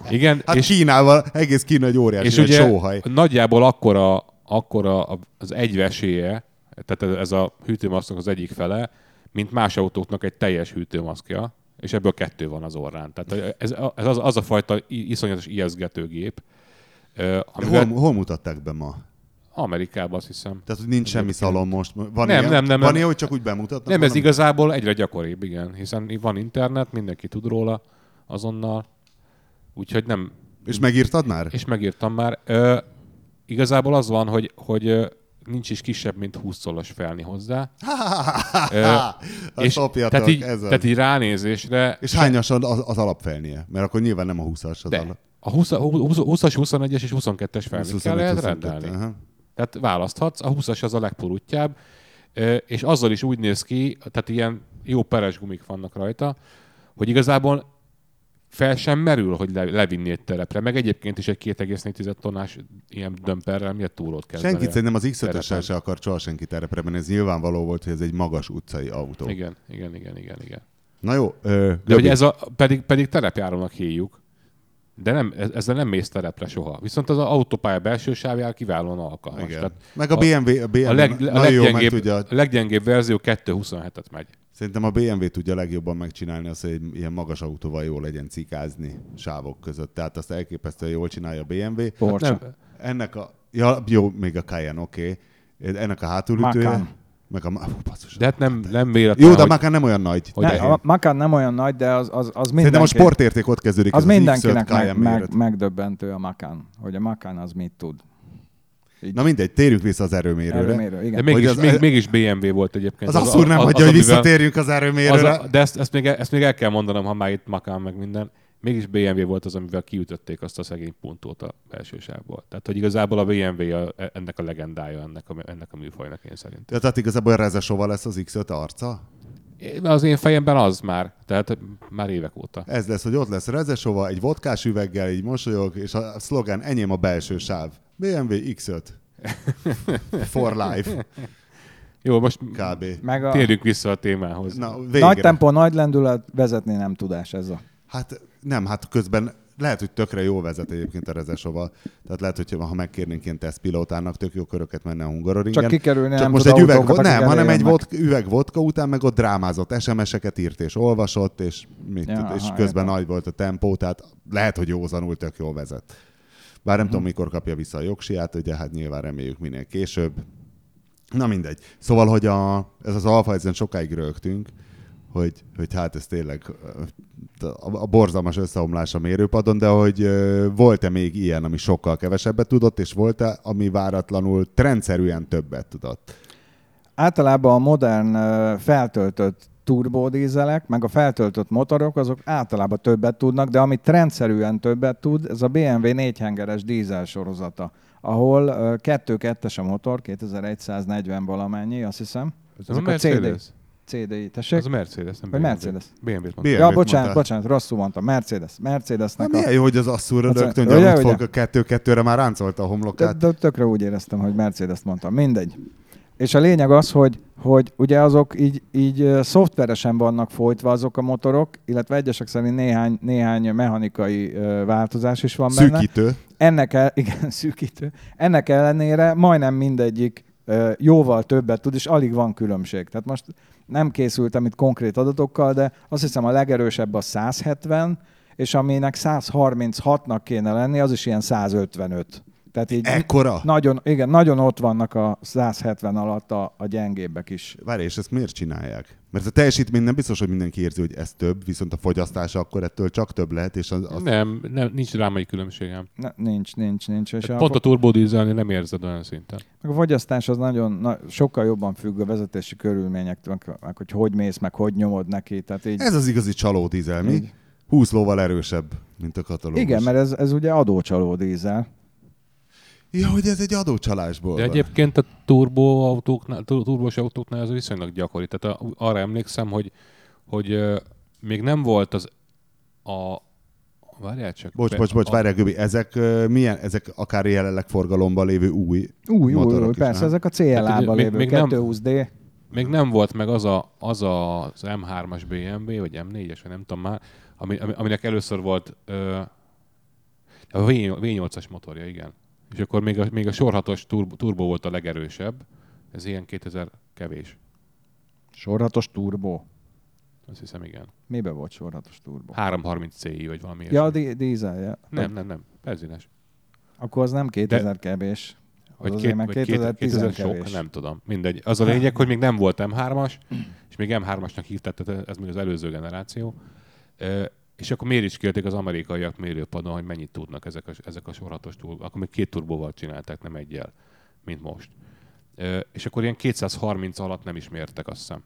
Igen, hát és Kínával egész Kína egy óriási és ugye sóhaj. Nagyjából akkora, akkora az egyvesélye, tehát ez a hűtőmaszknak az egyik fele, mint más autóknak egy teljes hűtőmaszkja. És ebből kettő van az orrán. Tehát ez, ez az, az a fajta iszonyatos ijeszgető gép. Amivel... Hol, hol mutatták be ma? Amerikában, azt hiszem. Tehát, hogy nincs semmi szalon most. Van nem, ilyen, nem, nem. Van nem. Ilyen, hogy csak úgy bemutatnak? Nem, ez igazából egyre gyakoribb, igen. Hiszen van internet, mindenki tud róla azonnal. Úgyhogy nem... És megírtad már? És megírtam már. Ö, igazából az van, hogy... hogy nincs is kisebb, mint húsz collos felni hozzá. Topjatok, tehát így, ez az. Tehát így ránézésre... És hányas az, az alapfelnie? Mert akkor nyilván nem a huszas az de, alap. A huszas, huszonegyes és huszonkettes felni kell lehet rendelni. Uh-huh. Tehát választhatsz, a huszas az a legpuruttyább, és azzal is úgy néz ki, tehát ilyen jó peres gumik vannak rajta, hogy igazából fel sem merül, hogy levinnéd terepre. Meg egyébként is egy két egész négy tized tonnás ilyen dömperrel miért túrót kezdve. Senkit szerintem az X ötössel se akar soha senki terepre, mert ez nyilvánvaló volt, hogy ez egy magas utcai autó. Igen, igen, igen, igen. igen. Na jó. Ö, de hogy ez a, pedig, pedig terepjárónak hívjuk, de nem, ezzel nem mész terepre soha. Viszont az autópálya belső sávjár kiválóan alkalmas. Tehát meg a bé em vé, a, bé em vé a, leg, a, leggyengébb, tudja... a leggyengébb verzió két huszonhetet megy. Szerintem a bé em vé tudja legjobban megcsinálni azt, hogy egy ilyen magas autóval jól legyen cikázni sávok között. Tehát azt elképesztően jól csinálja a bé em vé. Porsche. Hát nem, ennek a... Ja, jó, még a Cayenne, oké. Okay. Ennek a hátulütője... Macán. Meg a... Hú, basszus, de hát nem, nem véletlen... Jó, de a Macán nem olyan nagy. Ne, a Macán nem olyan nagy, de az, az, az mindenki... Szerintem a sportérték ott kezdődik. Az, az mindenkinek az meg, meg, megdöbbentő a Macán. Hogy a Macán az mit tud. Így. Na mindegy, térjünk vissza az erőmérőre. Erőmérő, de mégis, az, még, mégis bé em vé volt egyébként. Az, az asszúr nem az, hagyja, az, hogy visszatérjünk az erőmérőre. Az, de ezt, ezt, még, ezt még el kell mondanom, ha már itt Macán meg minden. Mégis bé em vé volt az, amivel kiütötték azt a szegény pontot a belső sávból. Tehát, hogy igazából a bé em vé a, ennek a legendája, ennek a, ennek a műfajnak én szerintem. Ja, tehát igazából rezesóval lesz az X öt arca? Az én fejemben az már, tehát már évek óta. Ez lesz, hogy ott lesz rezesóval, egy vodkás üveggel, így mosolyog, és a szlogán enyém a belső sáv. bé em vé X öt. For life. Jó, most kb. A... térjünk vissza a témához. Na, nagy tempó, nagy lendület, vezetni nem tudás ez a... Hát nem, hát közben lehet, hogy tökre jól vezet egyébként a rezesóval. Tehát lehet, hogy ha megkérnénk ilyen tesztpilótának, tök jó köröket menne a Hungaroringen. Csak kikerülni, csak most egy üveg, autókat, nem, hanem egy vodka, üveg vodka után meg ott drámázott, es em es-eket írt és olvasott, és, mit, ja, és aha, közben nagy volt a tempó, tehát lehet, hogy józanul tök jól vezet. Bár nem hmm. tudom, mikor kapja vissza a jogsiját, ugye hát nyilván reméljük minél később. Na mindegy. Szóval, hogy a, ez az Alfa, ezen sokáig rögtünk, hogy, hogy hát ez tényleg a borzalmas összeomlás a mérőpadon, de hogy volt-e még ilyen, ami sokkal kevesebbet tudott, és volt-e, ami váratlanul trendszerűen többet tudott? Általában a modern feltöltött turbódízelek, meg a feltöltött motorok, azok általában többet tudnak, de amit trendszerűen többet tud, ez a bé em vé négyhengeres dízel sorozata, ahol kettő kettes a motor, kétezer-száznegyven valamennyi, azt hiszem. Ez ezek a Mercedes. cé dé i, tessék? Az a Mercedes, nem bé em vé. Mercedes. bé em vé-t mondtam. Ja, bocsánat, bocsánat, rosszul mondtam. Mercedes. Mercedesnek na, a... milyen jó, hogy az asszúra rögtön gyarult fog, a kettő kettőre már ráncolta a homlokát. De, de tökre úgy éreztem, hogy Mercedes-t mondtam. Mindegy. És a lényeg az, hogy, hogy ugye azok így, így szoftveresen vannak folytva azok a motorok, illetve egyesek szerint néhány, néhány mechanikai változás is van benne. Szűkítő. Ennek el, igen, szűkítő. Ennek ellenére majdnem mindegyik jóval többet tud, és alig van különbség. Tehát most nem készültem itt konkrét adatokkal, de azt hiszem a legerősebb a száz hetven, és aminek száz harminchatnak kéne lenni, az is ilyen száz ötvenöt. Tehát így ekkora? Nagyon, igen, nagyon ott vannak a száz hetven alatt a, a gyengébbek is. Várj, és ezt miért csinálják? Mert a teljesítmény nem biztos, hogy mindenki érzi, hogy ez több, viszont a fogyasztása akkor ettől csak több lehet. És az, az... Nem, nem, nincs drámai különbségem. Ne, nincs, nincs, nincs. És a... Pont a turbódízelnél nem érzed olyan szinten. A fogyasztás az nagyon, na, sokkal jobban függ a vezetési körülményektől, meg hogy hogy mész, meg hogy nyomod neki. Tehát így... Ez az igazi csaló dízel, mi? Így... húsz lóval erősebb, mint a katalógus. Igen, mert ez, ez ugye adócsaló dízel. Ja, hogy ez egy adócsalásból. De egyébként a turbóautóknál, turbós autóknál ez viszonylag gyakori. Tehát arra emlékszem, hogy, hogy még nem volt az a... Várjál csak. Bocs, be, bocs, bocs, a... várjál, Göbi. Ezek milyen, ezek akár jelenleg forgalomban lévő új új, motorok új, új, persze, nem? Ezek a cé el á-ban lévő még kétszázhúsz dé. Nem, még nem volt meg az a, az, a, az em hármas bé em vé, vagy em négyes, vagy nem tudom már, ami, aminek először volt ö, a vé nyolcas motorja, igen. És akkor még a, még a sorhatos turbo, turbo volt a legerősebb. Ez ilyen kétezer kevés. Sorhatos turbo? Azt hiszem, igen. Mibe volt sorhatos turbo? háromszázharminc cé i, vagy valami. Ja, a dízelje. Nem, nem, nem. Benzines. Akkor az nem kétezer de... kevés. Az vagy két, vagy kétezer-tíz sok, nem tudom. Mindegy. Az a lényeg, hogy még nem volt em hármas, és még em hármasnak hívták, tehát ez még az előző generáció. És akkor miért is kérték az amerikaiak mérőpadon, hogy mennyit tudnak ezek a, ezek a sorhatos túl, akkor még két turbóval csinálták, nem egyel, mint most. Ö, és akkor ilyen kétszázharminc alatt nem is mértek, azt hiszem.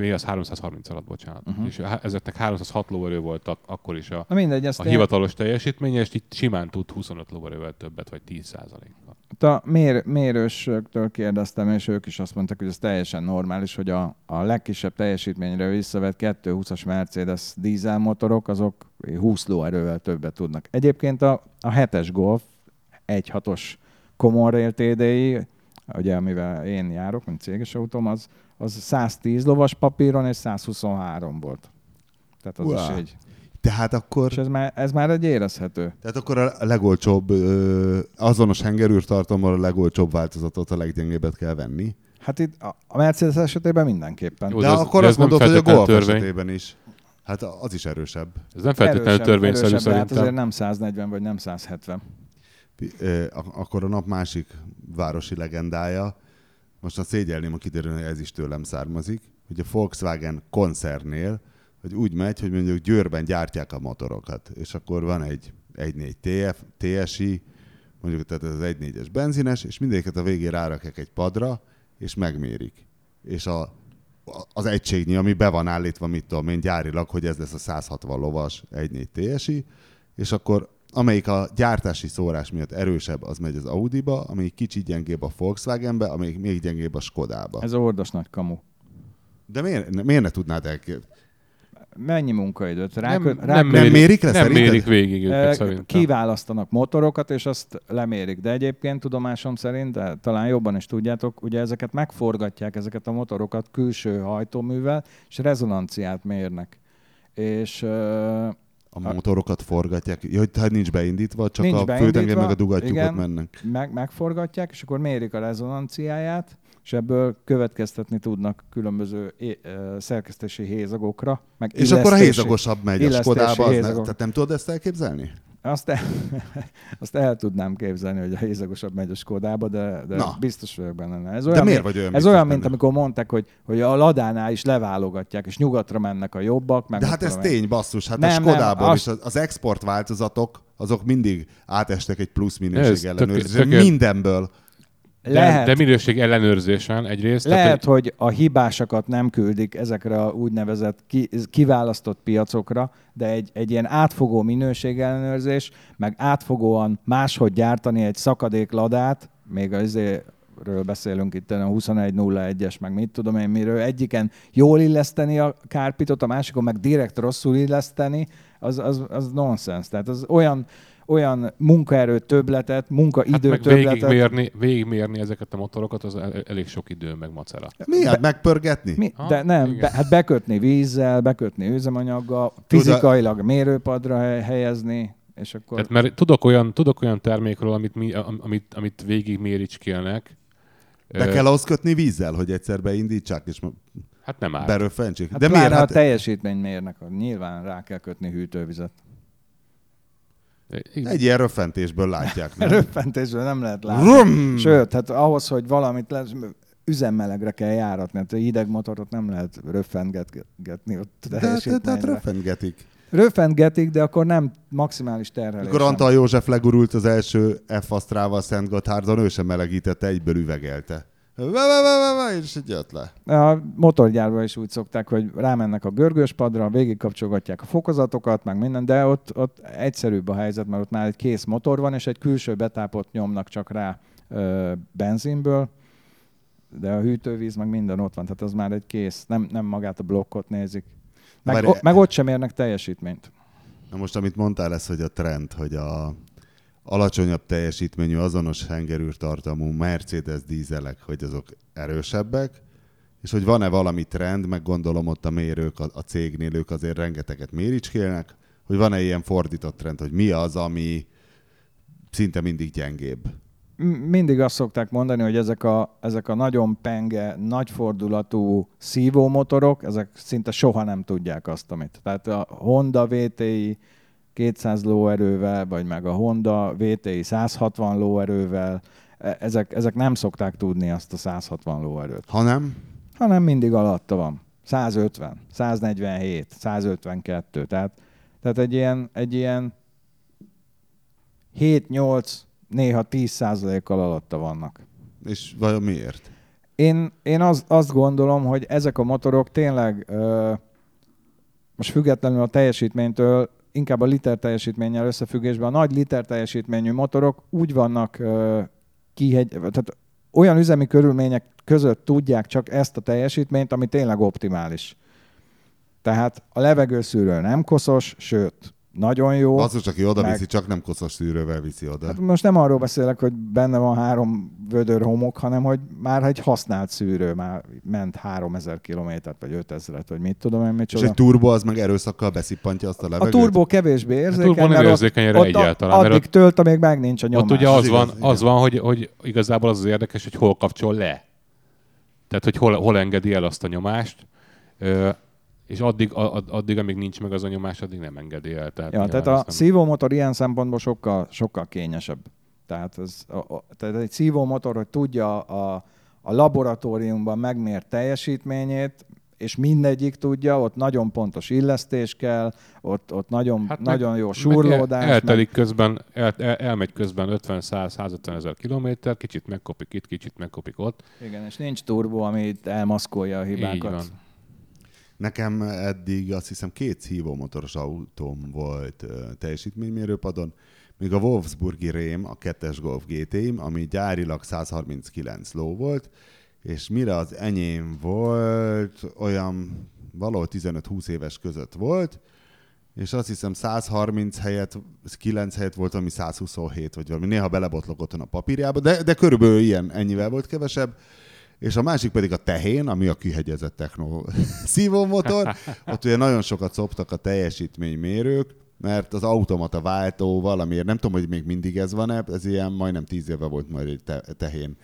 Még az háromszázharminc alatt, bocsánat. Uh-huh. És ezeknek háromszázhat lóerő voltak akkor is a, mindegy, a hivatalos teljesítménye, és itt simán tud huszonöt lóerővel többet, vagy tíz százalékkal. A mér, mérősöktől kérdeztem, és ők is azt mondták, hogy ez teljesen normális, hogy a, a legkisebb teljesítményre visszavett kétszázhúszas Mercedes dízelmotorok, azok húsz lóerővel többet tudnak. Egyébként a, a hetes Golf egy hatos Commonrail té dé i, ugye, amivel én járok, mint céges autóm, az, az száztíz lovas papíron és száz huszonhárom volt. Tehát az Uá. is egy... Tehát akkor... És ez már, ez már egy érezhető. Tehát akkor a legolcsóbb, azonos hengerűrtartalommal a legolcsóbb változatot, a leggyengébbet kell venni. Hát itt a Mercedes esetében mindenképpen. Jó, de, de az, akkor de azt mondod, hogy a Golf törvény. Esetében is. Hát az is erősebb. Ez nem feltétlenül törvényszerű erősebb, szerintem. Hát azért nem száznegyven vagy nem száz hetven. Akkor a nap másik városi legendája, most a szégyellném, ha kiderül, hogy ez is tőlem származik, hogy a Volkswagen koncernél, hogy úgy megy, hogy mondjuk Győrben gyártják a motorokat, és akkor van egy egy négy té ef, té es i, mondjuk tehát ez az egy négyes benzines, és mindegyiket a végén rárakják egy padra, és megmérik. És a, az egységnyi, ami be van állítva, mit tudom én, gyárilag, hogy ez lesz a száz hatvan lovas egy négy té es i, és akkor amelyik a gyártási szórás miatt erősebb, az megy az Audiba, amelyik kicsi gyengébb a Volkswagenbe, amelyik még gyengébb a Skodába. Ez ordas nagy kamu. De miért, miért ne tudnád elképzelni? Mennyi munkaidőt? Rá, nem, rá, nem, mérik, nem mérik le Nem szerinted? mérik végig őket szerintem. Kiválasztanak motorokat, és azt lemérik. De egyébként tudomásom szerint, talán jobban is tudjátok, ugye ezeket megforgatják, ezeket a motorokat külső hajtóművel, és rezonanciát mérnek. És... A motorokat forgatják, ja, tehát nincs beindítva, csak nincs a főtenger meg a dugattyúkot mennek. Meg, megforgatják, és akkor mérik a rezonanciáját, és ebből következtetni tudnak különböző é- szerkesztési hézagokra. Meg és akkor a hézagosabb megy a Skodába, ne, tehát nem tudod ezt elképzelni? Azt el, azt el tudnám képzelni, hogy a hézagosabb megy a Skodába, de, de biztos vagyok benne. Ez olyan, de miért vagy olyan? Ez olyan, mint amikor mondták, hogy, hogy a Ladánál is leválogatják, és nyugatra mennek a jobbak. Meg de hát ez tény, basszus. Hát nem, a Skodában nem, is az, az export változatok, azok mindig átestek egy plusz minőség ellenőrzésre. Mindenből. Lehet, de, de minőség ellenőrzésen egyrészt. Lehet, tehát, hogy... hogy a hibásakat nem küldik ezekre a úgynevezett ki, kiválasztott piacokra, de egy, egy ilyen átfogó minőségellenőrzés, meg átfogóan máshogy gyártani egy szakadékladát, még azéről beszélünk itt a huszonegy nulla egyes, meg mit tudom én miről, egyiken jól illeszteni a kárpitot, a másikon meg direkt rosszul illeszteni, az, az, az nonsens. Tehát az olyan... olyan munkaerő többletet, munkaidő hát többletet. Végigmérni, végigmérni ezeket a motorokat, az elég sok idő, meg macera. Mi? Be, megpörgetni? Mi? Ha, de nem, be, hát bekötni vízzel, bekötni üzemanyaggal, fizikailag mérőpadra helyezni, és akkor... Tehát mert tudok olyan, tudok olyan termékről, amit, mi, amit, amit végigméricskélnek. De kell ahhoz kötni vízzel, hogy egyszer beindítsák, és... Hát nem áll. Beröffentsék. Hát de miért? Hát... a teljesítményt mérnek, nyilván rá kell kötni hűtővizet. Egy ilyen röffentésből látják. Nem? Röffentésből nem lehet látni. Rum! Sőt, hát ahhoz, hogy valamit le... üzemmelegre kell járatni. Hát hideg motorot nem lehet röffentgetni ott teljesítményre. De hát röffentgetik. Röffentgetik, de akkor nem maximális terhelés. Mikor Antal József legurult az első F-asztrával Szent Gotthárdon, ő sem melegítette, egyből üvegelte. És így jött le. A motorgyárban is úgy szokták, hogy rámennek a görgőspadra, végigkapcsolgatják a fokozatokat, meg minden, de ott, ott egyszerűbb a helyzet, mert ott már egy kész motor van, és egy külső betápot nyomnak csak rá ö, benzinből, de a hűtővíz meg minden ott van, tehát az már egy kész, nem, nem magát a blokkot nézik. Meg, Várj, o, meg ott sem érnek teljesítményt. Na most, amit mondtál, ez, hogy a trend, hogy a... alacsonyabb teljesítményű, azonos hengerűrtartalmú Mercedes dízelek, hogy azok erősebbek, és hogy van-e valami trend, meg gondolom ott a mérők, a cégnél ők azért rengeteget méricskélnek, hogy van-e ilyen fordított trend, hogy mi az, ami szinte mindig gyengébb. Mindig azt szokták mondani, hogy ezek a, ezek a nagyon penge, nagyfordulatú szívómotorok, ezek szinte soha nem tudják azt, amit. Tehát a Honda vé té i kétszáz lóerővel, vagy meg a Honda vé té i száz hatvan lóerővel, ezek, ezek nem szokták tudni azt a száz hatvan lóerőt. Hanem? Hanem mindig alatta van. száz ötven, száz negyvenhét, száz ötvenkettő. Tehát, tehát egy ilyen, egy ilyen hét nyolc, néha tíz százalékkal alatta vannak. És vajon miért? Én, én az, azt gondolom, hogy ezek a motorok tényleg most függetlenül a teljesítménytől inkább a liter teljesítménnyel összefüggésben, a nagy liter teljesítményű motorok úgy vannak uh, kihegy... Tehát olyan üzemi körülmények között tudják csak ezt a teljesítményt, ami tényleg optimális. Tehát a levegőszűrő nem koszos, sőt, nagyon jó. Basszus, aki oda meg... viszi, csak nem koszos szűrővel viszi oda. Hát most nem arról beszélek, hogy benne van három vödör homok, hanem hogy már egy használt szűrő, már ment háromezer kilométert, vagy ötezret, vagy mit tudom én, micsoda. És egy turbo az meg erőszakkal beszippantja azt a levegőt? A turbo kevésbé érzékeny. A turbo nem érzékeny erre egyáltalán. Addig mert tölt, amíg meg nincs a nyomás. Ott ugye az, az, igaz, van, az van, hogy, hogy igazából az az érdekes, hogy hol kapcsol le. Tehát, hogy hol, hol engedi el azt a nyomást. Ö, és addig, addig, amíg nincs meg az a nyomás, addig nem engedi el. Tehát, ja, tehát a nem... szívómotor ilyen szempontból sokkal, sokkal kényesebb. Tehát, ez, a, a, tehát egy szívómotor, hogy tudja a, a laboratóriumban megmért teljesítményét, és mindegyik tudja, ott nagyon pontos illesztés kell, ott, ott nagyon, hát nagyon meg, jó súrlódás. El, eltelik meg... közben, el, el, elmegy közben ötven-száz-százötven ezer kilométer, kicsit megkopik itt, kicsit megkopik ott. Igen, és nincs turbo, ami elmaszkolja a hibákat. Nekem eddig azt hiszem két szívómotoros autóm volt teljesítménymérőpadon, még a Wolfsburgi Rém, a kettes Golf gé té im, ami gyárilag száz harminckilenc ló volt, és mire az enyém volt, olyan valahol tizenöt-húsz éves között volt, és azt hiszem száz harminc helyett, kilenc helyett volt, ami száz huszonhét, vagy valami, néha belebotlok otthon a papírjába, de, de körülbelül ilyen, ennyivel volt kevesebb. És a másik pedig a tehén, ami a kihegyezett techno szívómotor. Ott ugye nagyon sokat szoptak a teljesítménymérők, mert az automata váltó valamiért, nem tudom, hogy még mindig ez van-e, ez ilyen majdnem tíz éve volt majd egy te- tehén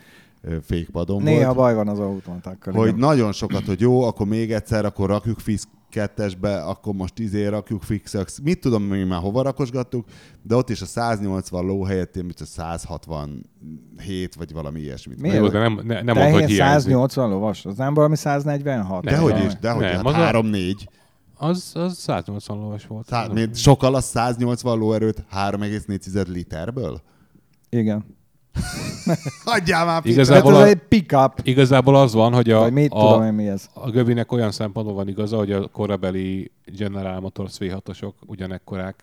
fékpadon. Néha volt, baj van az automatákkal. Hogy igen. Nagyon sokat, hogy jó, akkor még egyszer, akkor rakjuk fix kettesbe, akkor most izé rakjuk fixex. Mit tudom, mi már hova rakosgattuk, de ott is a száznyolcvan ló helyett én mit a száz hatvanhét vagy valami ilyesmit. Miért? Jó, de nem, ne, nem ott, hogy száznyolcvan lovas, az nem valami száznegyvenhat. Dehogy is, dehogy, nem, hát három négy. Az, az száznyolcvan lovas volt. Szá- még sokkal a száznyolcvan lóerőt három egész négy literből? Igen. Hagyjál már picit. Igazából, a, pick-up. Igazából az van, hogy a, a, a Göbinek olyan szempontból van igaza, hogy a korabeli General Motors vé hatosok ugyanekkorák,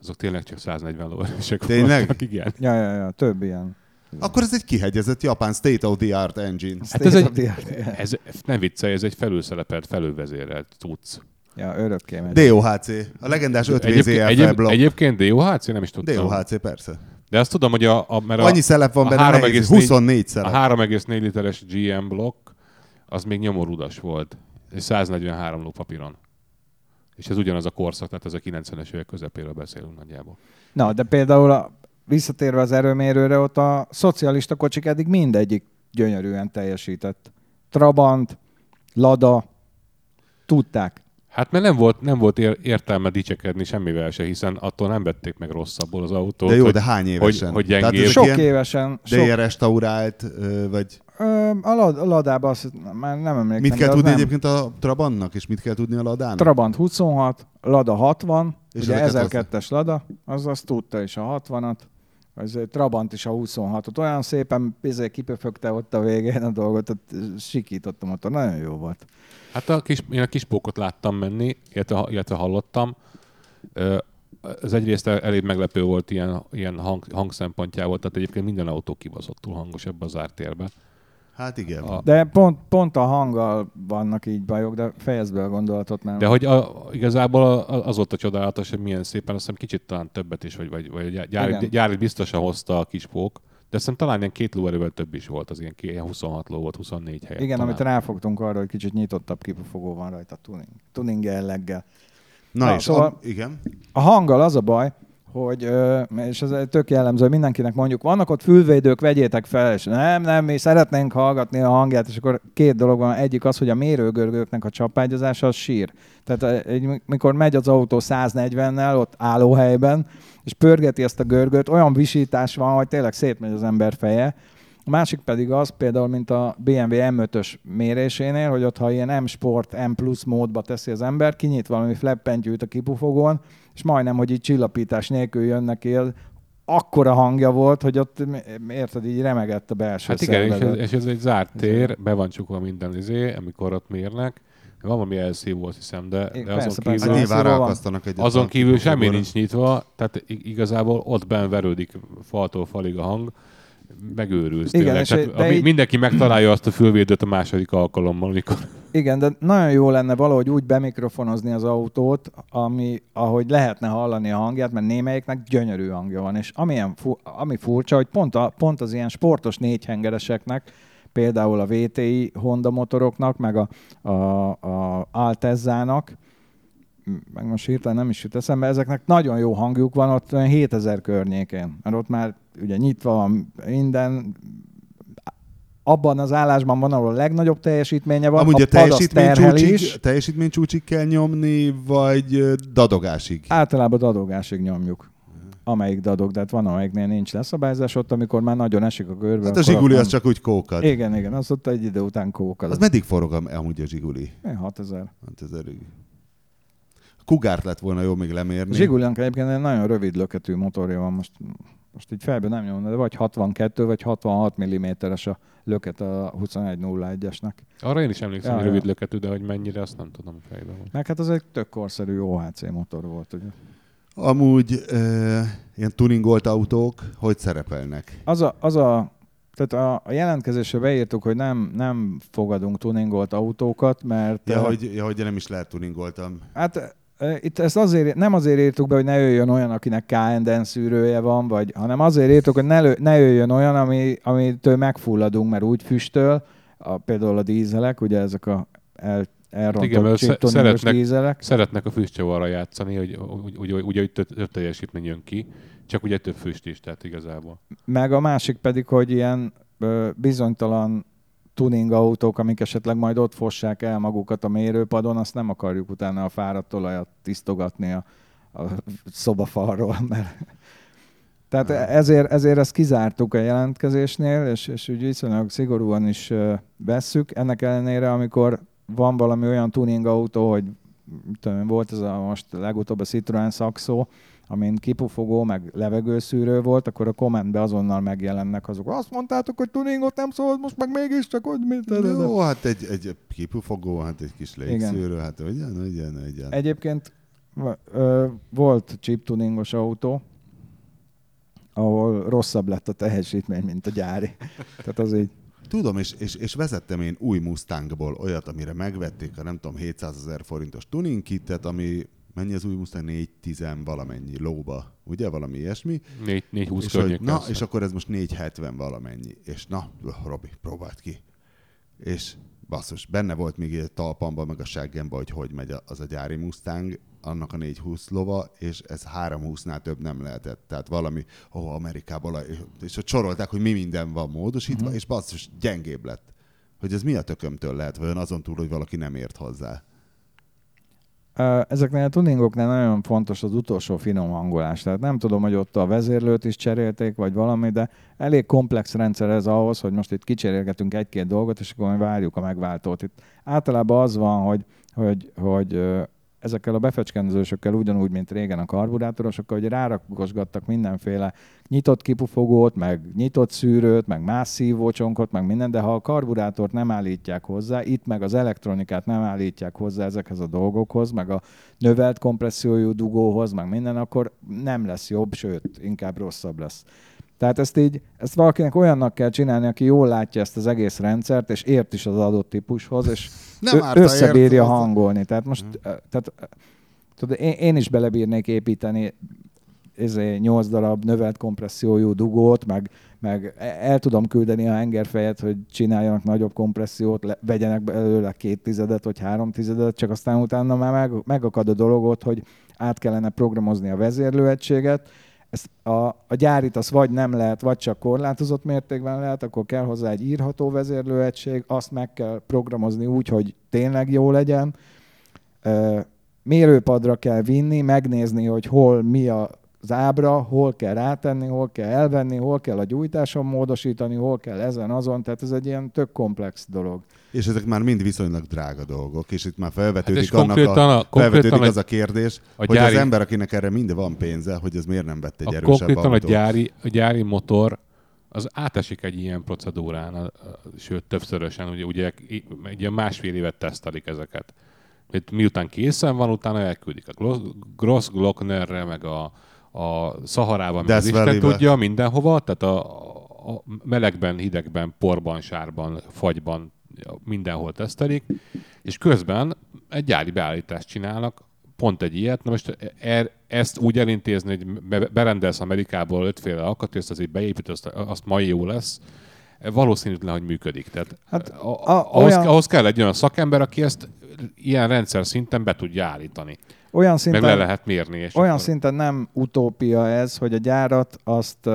azok tényleg csak száznegyven lóerősek. Tényleg? Voltak, igen. Ja, ja, ja, több ilyen. Akkor ez egy kihegyezett japán state-of-the-art engine. Hát ez, egy, ez nem viccelj, ez egy felülszelepelt, felülvezérelt tudsz. Ja, örökké. dé o há cé, a legendás öt vé zé ef blokk. Egyébként dé o há cé, nem is tudtam. dé o há cé, persze. De azt tudom, hogy a, a, mert annyi szelep van benne, huszonnégy szelep. A három egész négy literes gé em blokk, az még nyomorúdas volt. És száznegyvenhárom ló papíron. És ez ugyanaz a korszak, tehát ez a kilencvenes évek közepéről beszélünk nagyjából. Na, de például a, visszatérve az erőmérőre, ott a szocialista kocsik eddig mindegyik gyönyörűen teljesített. Trabant, Lada, tudták. Hát mert nem volt, nem volt értelme dicsekedni semmivel se, hiszen attól nem vették meg rosszabbul az autót. De jó, hogy, de hány évesen? Hogy, hogy gyengébb. Sok ilyen, évesen. De sok... ilyen restaurált, vagy... Ö, a Ladában azt már nem emlékszem. Mit kell tudni egyébként nem... a Trabantnak, és mit kell tudni a Ladának? Trabant huszonhat, Lada hatvan, és ugye ezerkettes az... Lada, az azt tudta is a hatvanat, az Trabant is a huszonhatot. Olyan szépen kipöfögte ott a végén a dolgot, tehát sikítottam ott, nagyon jó volt. Hát a kis, én a kispókot láttam menni, illetve, illetve hallottam. Ez egyrészt elég meglepő volt ilyen, ilyen hang, hang szempontjából, tehát egyébként minden autó kibaszottul hangos ebbe az ártérbe. Hát igen. A... De pont, pont a hanggal vannak így bajok, de fejezd be a gondolatot, nem? De hogy a, igazából az volt a csodálatos, hogy milyen szépen, azt hiszem kicsit talán többet is, vagy, vagy, vagy gyári, gyári biztosan hozta a kispók. De azt hiszem talán ilyen két lóerővel több is volt, az ilyen huszonhat ló volt, huszonnégy helyett. Igen, talán. Amit ráfogtunk arra, hogy kicsit nyitottabb kipufogó van rajta, tuning, tuning jelleggel. Na, Na és szóval a, igen. A hanggal az a baj, hogy, és ez tök jellemző, mindenkinek mondjuk, vannak ott fülvédők, vegyétek fel, és nem, nem, mi szeretnénk hallgatni a hangját, és akkor két dolog van. Egyik az, hogy a mérőgörgőknek a csapágyazása az sír. Tehát mikor megy az autó száznegyvennel, ott állóhelyben, és pörgeti ezt a görgőt, olyan visítás van, hogy tényleg szétmegy az ember feje. A másik pedig az, például mint a bé em vé em ötös mérésénél, hogy ott ha ilyen M-sport, M-plusz módba teszi az ember, kinyit valami flappentyűt a kipufogón, és majdnem, hogy így csillapítás nélkül jön neki, akkora hangja volt, hogy ott, érted, így remegett a belső hát szervezet. Hát igen, és ez, és ez egy zárt tér, be van csukva minden izé, amikor ott mérnek. Van valami elszívó, azt hiszem, de, de azon kívül, hát azon kívül semmi nincs nyitva, tehát igazából ott benn verődik faltól falig a hang, megőrülsz tényleg. Tehát így... Mindenki megtalálja azt a fülvédőt a második alkalommal, amikor... Igen, de nagyon jó lenne valahogy úgy bemikrofonozni az autót, ami, ahogy lehetne hallani a hangját, mert némelyiknek gyönyörű hangja van, és amilyen fu- ami furcsa, hogy pont, a, pont az ilyen sportos négyhengereseknek, például a vé té i Honda motoroknak, meg a, a, a Altezzának, meg most hirtelen nem is jut eszembe, ezeknek nagyon jó hangjuk van ott hétezer környékén, mert ott már ugye nyitva van minden, abban az állásban van, ahol a legnagyobb teljesítménye van, amúgy a, a teljesítménycsúcsig, teljesítménycsúcsig kell nyomni, vagy dadogásig? Általában dadogásig nyomjuk. Amelyik dadog, de hát van, amelyiknél nincs leszabályzás ott, amikor már nagyon esik a körbe. Hát a Zsiguli nem... az csak úgy kókad. Igen, igen, az ott egy idő után kókad. Az meddig forog amúgy a Zsiguli? hatezer. hatezerig. Kugárt lett volna jó még lemérni. A Zsigulinak egyébként egy nagyon rövid löketű motorja van, most, most így fejbe nem nyomna, de vagy hatvankettő, vagy hatvanhat milliméteres a löket a huszonegy nulla egyesnek. Arra én is emlékszem, ja, hogy rövid löketű, de hogy mennyire, azt nem tudom fejbe. Meg hát az egy tök korszerű o há cé motor volt, ugye. Amúgy e, ilyen tuningolt autók hogy szerepelnek? Az a, az a, tehát a jelentkezésre beírtuk, hogy nem, nem fogadunk tuningolt autókat, mert... Ja, hogy, ja, hogy nem is lehet tuningoltam. Hát e, itt ezt azért, nem azért írtuk be, hogy ne jöjjön olyan, akinek ká en en szűrője van, vagy, hanem azért írtuk, hogy ne, lő, ne jöjjön olyan, ami, amitől megfulladunk, mert úgy füstöl, a, például a dízelek, ugye ezek a elrontott csiptoniós dízelek. Szeretnek a füstcsavarral játszani, hogy ugye több teljesítmény jön ki, csak ugye több füstés, tehát igazából. Meg a másik pedig, hogy ilyen ö, bizonytalan tuning autók, amik esetleg majd ott fossák el magukat a mérőpadon, azt nem akarjuk utána a fáradt olajat tisztogatni a, a szobafalról. Mert... Tehát ezért, ezért ezt kizártuk a jelentkezésnél, és, és úgy viszonylag szigorúan is vesszük. Ennek ellenére, amikor van valami olyan tuning autó, hogy tudom, volt ez a most legutóbb a Citroën Saxo, amin kipufogó, meg levegőszűrő volt, akkor a kommentben azonnal megjelennek azok. Azt mondtátok, hogy tuningot nem szólt, most meg mégis csak úgy, mint... Jó, hát egy, egy kipufogó, hát egy kis légszűrő, hát ugyan, ugyan, ugyan. Egyébként ö, volt chip tuningos autó, ahol rosszabb lett a teljesítmény, mint a gyári. Tehát az így... Tudom, és, és, és vezettem én új Mustangból olyat, amire megvették a nem tudom hétszázezer forintos tuning kitet, ami... Mennyi az új Mustang? négyszáz tíz valamennyi lóba, ugye? Valami ilyesmi. négy húsz környék. Na, és akkor ez most négyszázhetven valamennyi. És na, Robi, próbáld ki. És basszus, benne volt még a talpamban, meg a seggemben, hogy hogy megy az a gyári Mustang, annak a négyszázhúsz lova, és ez háromszázhúsznál több nem lehetett. Tehát valami, ó, oh, Amerikából, és ott sorolták, hogy mi minden van módosítva, uh-huh. és basszus, gyengébb lett. Hogy ez mi a tökömtől lehet, vajon azon túl, hogy valaki nem ért hozzá. Ezeknél a tuningoknál nagyon fontos az utolsó finom hangolás. Tehát nem tudom, hogy ott a vezérlőt is cserélték, vagy valami, de elég komplex rendszer ez ahhoz, hogy most itt kicserélgetünk egy-két dolgot, és akkor várjuk a megváltót. Itt általában az van, hogy, hogy, hogy ezekkel a befecskendezősökkel ugyanúgy, mint régen a karburátorosokkal, hogy rárakosgattak mindenféle nyitott kipufogót, meg nyitott szűrőt, meg más szívócsonkot, meg minden, de ha a karburátort nem állítják hozzá, itt meg az elektronikát nem állítják hozzá ezekhez a dolgokhoz, meg a növelt kompressziójú dugóhoz, meg minden, akkor nem lesz jobb, sőt, inkább rosszabb lesz. Tehát ezt így, ezt valakinek olyannak kell csinálni, aki jól látja ezt az egész rendszert, és ért is az adott típushoz, és nem ő, összebírja ért, hangolni. Tehát most, hmm. tehát, tudod, én, én is belebírnék építeni nyolc darab növelt kompressziójú dugót, meg, meg el tudom küldeni a hengerfejet, hogy csináljanak nagyobb kompressziót, le, vegyenek belőle két tizedet, vagy három tizedet, csak aztán utána már meg, megakad a dologot, hogy át kellene programozni a vezérlőegységet. Ezt a, a gyárit az vagy nem lehet, vagy csak korlátozott mértékben lehet, akkor kell hozzá egy írható vezérlőegység, azt meg kell programozni úgy, hogy tényleg jó legyen. Mérőpadra kell vinni, megnézni, hogy hol mi az ábra, hol kell rátenni, hol kell elvenni, hol kell a gyújtáson módosítani, hol kell ezen, azon, tehát ez egy ilyen tök komplex dolog. És ezek már mind viszonylag drága dolgok, és itt már felvetődik, hát annak a, a, felvetődik az a kérdés, a hogy gyári, az ember, akinek erre mind van pénze, hogy ez miért nem vett egy erősebb autót. Konkrétan a gyári, a gyári motor, az átesik egy ilyen procedúrán, sőt többszörösen, ugye, ugye, ugye másfél évet tesztelik ezeket. Itt miután készen van, utána elküldik a Grossglocknerre, meg a, a Szaharában, meg az Isten tudja, mindenhova, tehát a, a melegben, hidegben, porban, sárban, fagyban, mindenhol tesztelik, és közben egy gyári beállítást csinálnak, pont egy ilyet. Na most er, ezt úgy elintézni, hogy berendelsz Amerikából ötféle alkatrészt, az így beépít, azt, azt majd jó lesz, valószínűtlen, hogy működik. Tehát hát, a, a, ahhoz, olyan... ahhoz kell egy olyan szakember, aki ezt ilyen rendszer szinten be tudja állítani. Olyan szinten, meg le lehet mérni. És olyan akkor... szinten nem utópia ez, hogy a gyárat azt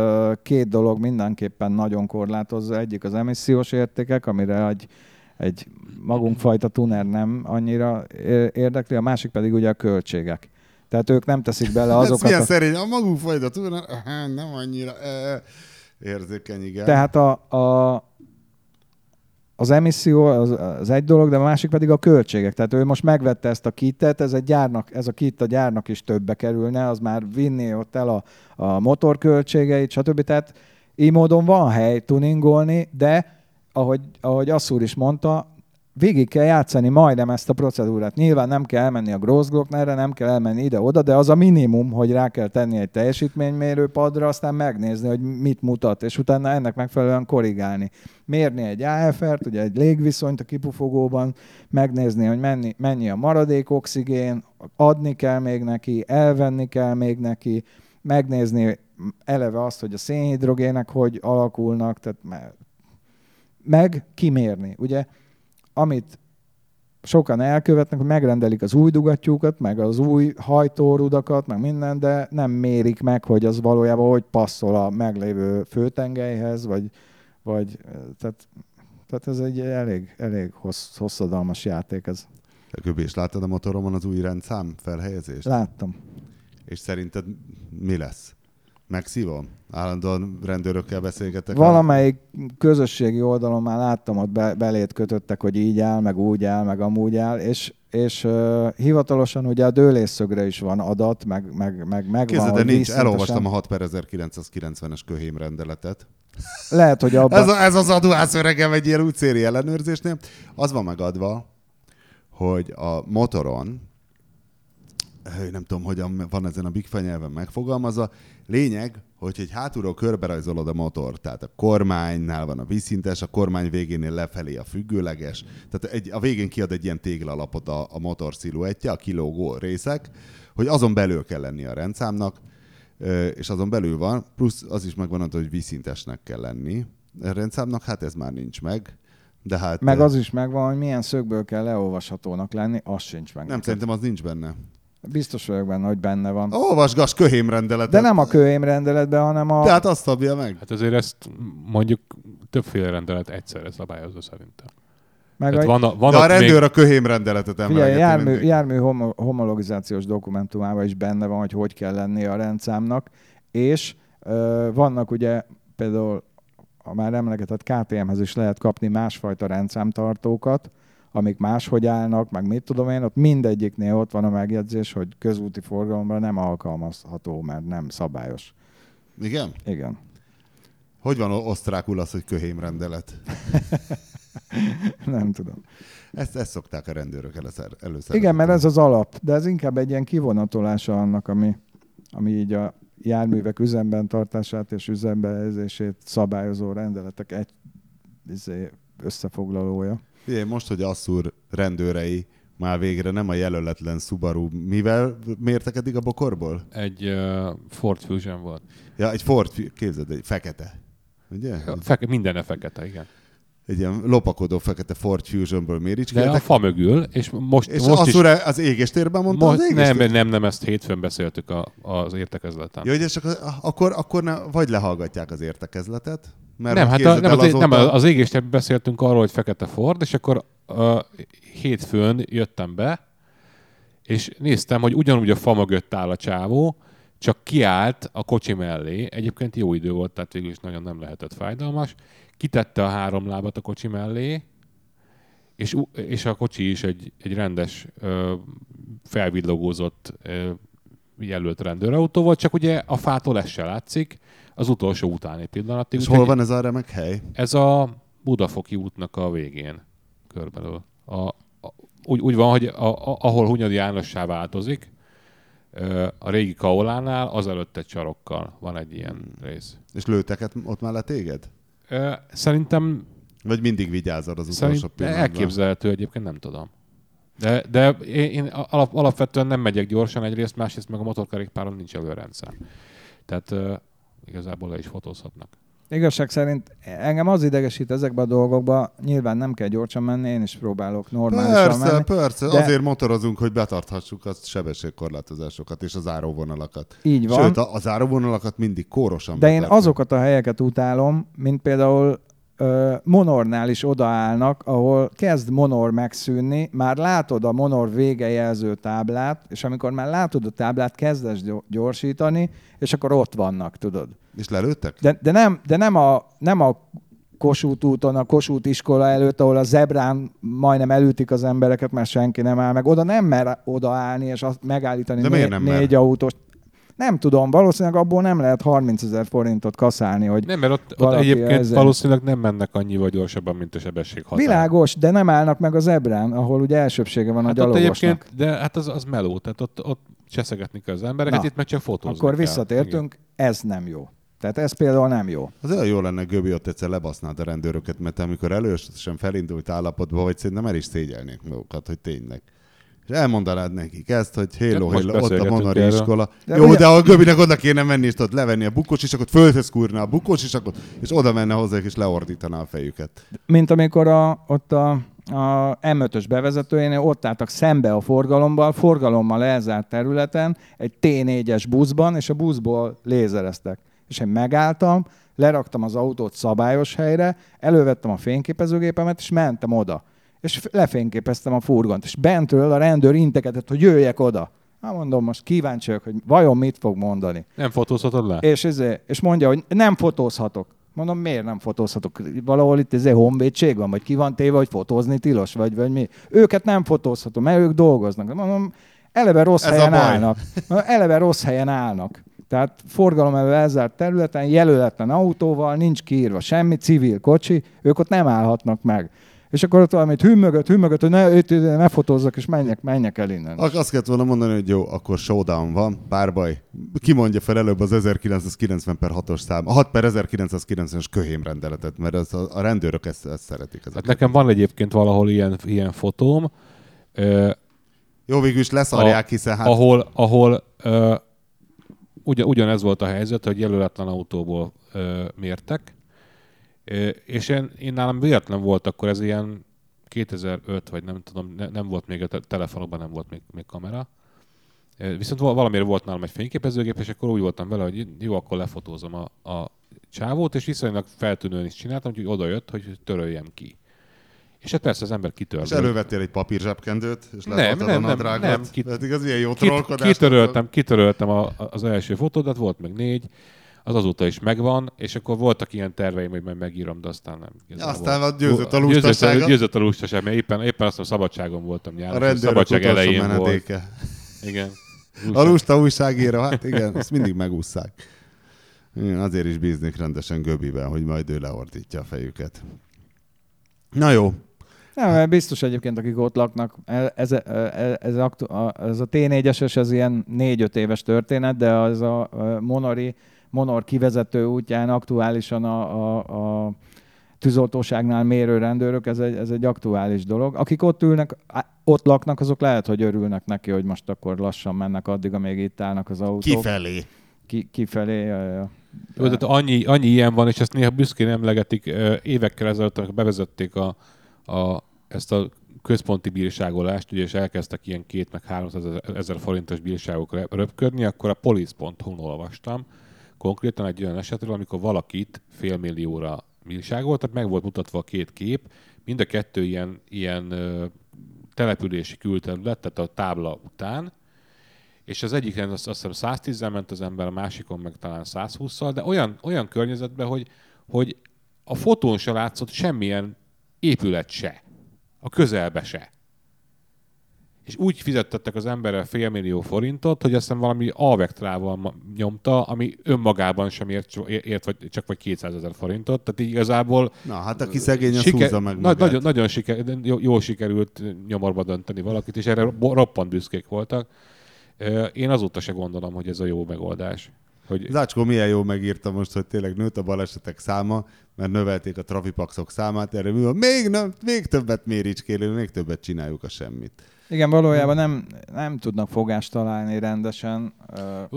két dolog mindenképpen nagyon korlátozza. Egyik az emissziós értékek, amire egy, egy magunkfajta tuner nem annyira érdekli, a másik pedig ugye a költségek. Tehát ők nem teszik bele azokat... Ez milyen a... a magunkfajta tuner nem annyira érzékeny, igen. Tehát a... a... Az emisszió az, az egy dolog, de a másik pedig a költségek. Tehát ő most megvette ezt a kittet, ez, egy gyárnak, ez a kit a gyárnak is többbe kerülne, az már vinni ott el a, a motor költségeit, stb. Tehát így módon van hely tuningolni, de ahogy, ahogy Asszúr is mondta, végig kell játszani majdnem ezt a procedúrát. Nyilván nem kell elmenni a Grossglocknerre, nem kell elmenni ide-oda, de az a minimum, hogy rá kell tenni egy teljesítménymérőpadra, aztán megnézni, hogy mit mutat, és utána ennek megfelelően korrigálni. Mérni egy á ef er-t, ugye egy légviszonyt a kipufogóban, megnézni, hogy mennyi, mennyi a maradék oxigén, adni kell még neki, elvenni kell még neki, megnézni eleve azt, hogy a szénhidrogének hogy alakulnak, tehát meg kimérni, ugye? Amit sokan elkövetnek, hogy megrendelik az új dugattyúkat, meg az új hajtórudakat, meg minden, de nem mérik meg, hogy az valójában hogy passzol a meglévő főtengelyhez, vagy, vagy tehát, tehát ez egy elég, elég hossz, hosszadalmas játék ez. Göbi, és láttad a motoromon az új rendszám felhelyezést? Láttam. És szerinted mi lesz? Megszívom? Állandóan rendőrökkel beszélgetek? Valamelyik el? közösségi oldalon már láttam, ott be, belét kötöttek, hogy így áll, meg úgy áll, meg amúgy áll, és, és uh, hivatalosan ugye a dőlésszögre is van adat, meg, meg, meg, meg Kézzel, van, de nincs, elolvastam a hat per ezerkilencszázkilencvenes köhém rendeletet. Lehet, hogy abban... ez, ez az aduász öregem egy ilyen útszéri ellenőrzésnél. Az van megadva, hogy a motoron, nem tudom, hogyan van ezen a bigfa nyelven megfogalmazva, lényeg, hogy egy hátulról körberajzolod a motor, tehát a kormánynál van a vízszintes, a kormány végénél lefelé a függőleges, tehát egy, a végén kiad egy ilyen téglalapot a, a motor sziluettje, a kilógó részek, hogy azon belül kell lenni a rendszámnak, és azon belül van, plusz az is megvan, hogy vízszintesnek kell lenni a rendszámnak, hát ez már nincs meg. De hát, meg az is megvan, hogy milyen szögből kell leolvashatónak lenni, az sincs meg. Nem, szerintem az nincs benne. Biztos vagyok benne, hogy benne van. Olvasgass köhém rendeletet. De nem a köhém rendeletben, hanem a... Tehát azt szabja meg. Hát azért ezt mondjuk többféle rendelet egyszerre szabályozza szerintem. Meg a... Van a, van de a rendőr még... a köhém rendeletet emelgeti. Jármű, jármű homo- homologizációs dokumentumában is benne van, hogy hogy kell lenni a rendszámnak. És ö, vannak ugye például a már emlegetett ká té emhez is lehet kapni másfajta rendszámtartókat, amik máshogy állnak, meg mit tudom én, ott mindegyiknél ott van a megjegyzés, hogy közúti forgalomra nem alkalmazható, mert nem szabályos. Igen? Igen. Hogy van osztrákul az, hogy köhém rendelet? Nem tudom. Ezt, ezt szokták a rendőrök először. Igen, mert ez az alap, de ez inkább egy ilyen kivonatolása annak, ami, ami így a járművek üzemben tartását és üzembehelyezését szabályozó rendeletek egy összefoglalója. Ugye, most, hogy Asszúr rendőrei már végre nem a jelöletlen Subaru, mivel mértekedik a bokorból? Egy uh, Ford Fusion volt. Ja, egy Ford, képzeld, egy fekete. Ugye? Ja, feke, mindenne fekete, igen. Egy ilyen lopakodó fekete Ford Fusionből méricskéltek. De a fa mögül, és most, és most is... az égéstérben mondta most, az égéstérben? Nem, nem, nem, ezt hétfőn beszéltük a, az értekezleten. Jó, ja, csak az, akkor, akkor ne, vagy lehallgatják az értekezletet, mert nem, hát a, nem, az, azóta... nem, az égéstérben beszéltünk arról, hogy fekete Ford, és akkor uh, hétfőn jöttem be, és néztem, hogy ugyanúgy a fa mögött áll a csávó, csak kiállt a kocsi mellé. Egyébként jó idő volt, tehát végül is nagyon nem lehetett fájdalmas. Kitette a három lábat a kocsi mellé, és, és a kocsi is egy, egy rendes, felvillogózott jelölt rendőrautó volt, csak ugye a fától ez se látszik, az utolsó utáni pillanatig. És hol van ez a remek hely? Ez a Budafoki útnak a végén körülbelül. A, a, úgy, úgy van, hogy a, a, ahol Hunyadi Jánossá változik, a régi Kaolánál, azelőtt egy csarokkal van egy ilyen rész. És lőteket ott mellett téged? Szerintem... Vagy mindig vigyázod az utolsó pillanatban? Elképzelhető, egyébként nem tudom. De, de én alap, alapvetően nem megyek gyorsan egyrészt, másrészt meg a motorkerékpáron nincs előrendszer. Tehát uh, igazából le is fotózhatnak. Igazság szerint engem az idegesít ezekben a dolgokban, nyilván nem kell gyorsan menni, én is próbálok normálisan persze, menni. Persze, persze, azért motorozunk, hogy betarthassuk a sebességkorlátozásokat és az áróvonalakat. Így van. Sőt, az áróvonalakat mindig kórosan betartjuk. De én azokat a helyeket utálom, mint például ö, Monornál is odaállnak, ahol kezd Monor megszűnni, már látod a Monor végejelző táblát, és amikor már látod a táblát, kezdesz gyorsítani, és akkor ott vannak, tudod. És lelőttek? De, de, nem, de nem, a, nem a Kossuth úton, a Kossuth iskola előtt, ahol a zebrán majdnem elütik az embereket, mert senki nem áll meg. Oda nem mer odaállni és azt megállítani de né- nem négy autóst. Nem tudom, valószínűleg abból nem lehet harmincezer forintot kaszálni, hogy... Nem, mert ott, ott egyébként ezen... valószínűleg nem mennek annyival gyorsabban, mint a sebesség határ. Világos, de nem állnak meg a zebrán, ahol ugye elsőbsége van hát a gyalogosnak. De hát az, az meló, tehát ott, ott cseszegetni kell az embereket, na, itt meg csak fotózni akkor kell. Visszatértünk, igen. Ez nem jó. Tehát ez például nem jó. Az olyan jó lenne, Göbi, ott egyszer lebasznád a rendőröket, mert amikor először felindult állapotban, hogy szerintem el is szégyelnék magukat, hogy tényleg. És elmondanád nekik ezt, hogy hello, hello, ott a monori iskola. De jó, ugye... de a Göbinek oda kéne menni, és ott levenni a bukkósisakot, földhöz kúrná a bukkósisakot, és oda menne hozzá, és leordítaná a fejüket. Mint amikor a, ott a a M ötös bevezetőjénél ott álltak szembe a forgalommal, forgalommal elzárt területen, egy té négyes buszban, és a buszból lézereztek. És én megálltam, leraktam az autót szabályos helyre, elővettem a fényképezőgépemet, és mentem oda. És lefényképeztem a furgont, és bentről a rendőr integetett, hogy jöjjek oda. Hát mondom, most kíváncsi vagyok, hogy vajon mit fog mondani. Nem fotózhatod le? És, és mondja, hogy nem fotózhatok. Mondom, miért nem fotózhatok? Valahol itt ezért honvédség van, vagy ki van téve, hogy fotózni tilos, vagy, vagy mi. Őket nem fotózhatom, mert ők dolgoznak. Mondom, eleve rossz Ez helyen állnak. Mondom, eleve rossz helyen állnak. Tehát forgalom elő elzárt területen, jelöletlen autóval, nincs kiírva semmi, civil kocsi, ők ott nem állhatnak meg. És akkor ott valamit hűmögött, hűmögött, hogy ne, ne fotózzak, és menjek, menjek el innen. Azt kellett volna mondani, hogy jó, akkor showdown van, párbaj. Ki mondja fel előbb az ezerkilencszázkilencven per hatos szám, a hat per ezerkilencszázkilencvenes köhém rendeletet, mert az, a rendőrök ezt, ezt szeretik. Hát nekem van egyébként valahol ilyen, ilyen fotóm. Jó, végül is leszarják, hiszen hát... Ahol, ahol uh, ugyan, ugyanez volt a helyzet, hogy jelöletlen autóból uh, mértek. És én, én nálam véletlen volt akkor, ez ilyen kétezer-öt, vagy nem tudom, ne, nem volt még a telefonokban, nem volt még, még kamera. Viszont valamiért volt nálam egy fényképezőgép, és akkor úgy voltam vele, hogy jó, akkor lefotózom a, a csávót, és viszonylag feltűnően is csináltam, úgyhogy oda jött, hogy töröljem ki. És hát persze az ember kitörlő. És elővettél egy papírzsebkendőt, és lefotóztad a nadrágot. Nem, nem, nem. Kit, ez ilyen jó trollkodás. Kitöröltem, kitöröltem a, az első fotódat, volt meg négy. Az azóta is megvan, és akkor voltak ilyen terveim, hogy majd megírom, de aztán nem. Ja, aztán győzött a lustasága. Győzött a lustasága, mert éppen, éppen azt mondom, szabadságon voltam nyáron. A rendőrök utolsó menedéke. Igen. Újság. A lusta újságíró, hát igen, azt mindig megúszszák. Én azért is bíznék rendesen Göbiben, hogy majd ő leordítja a fejüket. Na jó. Nem, biztos egyébként, akik ott laknak, ez, ez, ez, aktu, ez a té négyes, ez ilyen négy-öt éves történet, de az a monori, Monor kivezető útján aktuálisan a, a, a tűzoltóságnál mérő rendőrök, ez egy, ez egy aktuális dolog. Akik ott ülnek, ott laknak, azok lehet, hogy örülnek neki, hogy most akkor lassan mennek addig, amíg itt állnak az autók. Kifelé. Ki, kifelé, ja, ja. Jó, tehát annyi, annyi ilyen van, és ezt néha büszkén emlegetik. Évekkel ezelőtt bevezették a, a, ezt a központi bírságolást, ugye, és elkezdtek ilyen két meg háromszázezer forintos bírságokra röpködni, akkor a police pont hu-n olvastam, konkrétan egy olyan esetről, amikor valakit félmillióra bírságolt, tehát meg volt mutatva a két kép, mind a kettő ilyen, ilyen települési külterület, tehát a tábla után, és az egyiken azt hiszem száztízzel ment az ember, a másikon meg talán százhússzal, de olyan, olyan környezetben, hogy, hogy a fotón se látszott semmilyen épület se, a közelbe se. És úgy fizettettek az emberrel félmillió forintot, hogy aztán valami alvektrával nyomta, ami önmagában sem ért, ért vagy, csak vagy kétszázezer forintot. Tehát így igazából... Na, hát aki szegény, az húzza meg magát. Nagyon, nagyon siker, jól sikerült nyomorba dönteni valakit, és erre roppant büszkék voltak. Én azóta se gondolom, hogy ez a jó megoldás. Hogy... Zácskó milyen jó megírta most, hogy tényleg nőtt a balesetek száma, mert növelték a trafipaxok számát, erre mi van? Még nem, még többet méricskélünk, még többet csináljuk a semmit. Igen, valójában nem, nem tudnak fogást találni rendesen.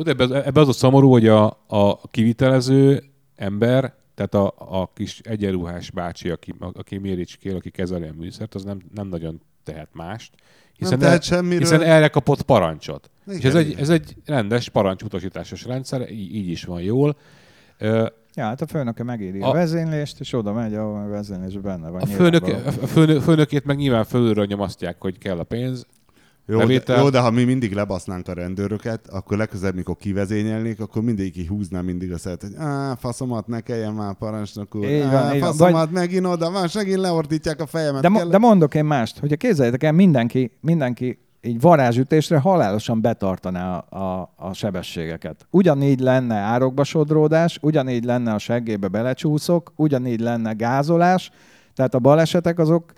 Ebben ebbe az a szomorú, hogy a, a kivitelező ember, tehát a, a kis egyenruhás bácsi, aki, aki méricskél, aki kezeli a műszert, az nem, nem nagyon tehet mást, hiszen, nem tehet el, hiszen erre kapott parancsot. Igen, és ez egy, ez egy rendes parancsutasításos rendszer, így, így is van jól. Ja, hát a főnöke megéri a, a vezénylést, és oda megy, ahol a vezénylés benne van. A, főnök, a főnök, főnökét meg nyilván fölülről nyomasztják, hogy kell a pénz. Jó, de, jó, de ha mi mindig lebasznánk a rendőröket, akkor legközelebb, mikor kivezényelnék, akkor mindig kihúznám mindig a szeret, hogy áh, faszomat, ne kelljen már parancsnok úr, áh, van, faszomat, megint oda, más megint leordítják a fejemet. De, kell... de mondok én mást, hogy képzeljétek el, mindenki, mindenki így varázsütésre halálosan betartaná a, a, a sebességeket. Ugyanígy lenne árokba sodródás, ugyanígy lenne a seggébe belecsúszok, ugyanígy lenne gázolás, tehát a balesetek azok,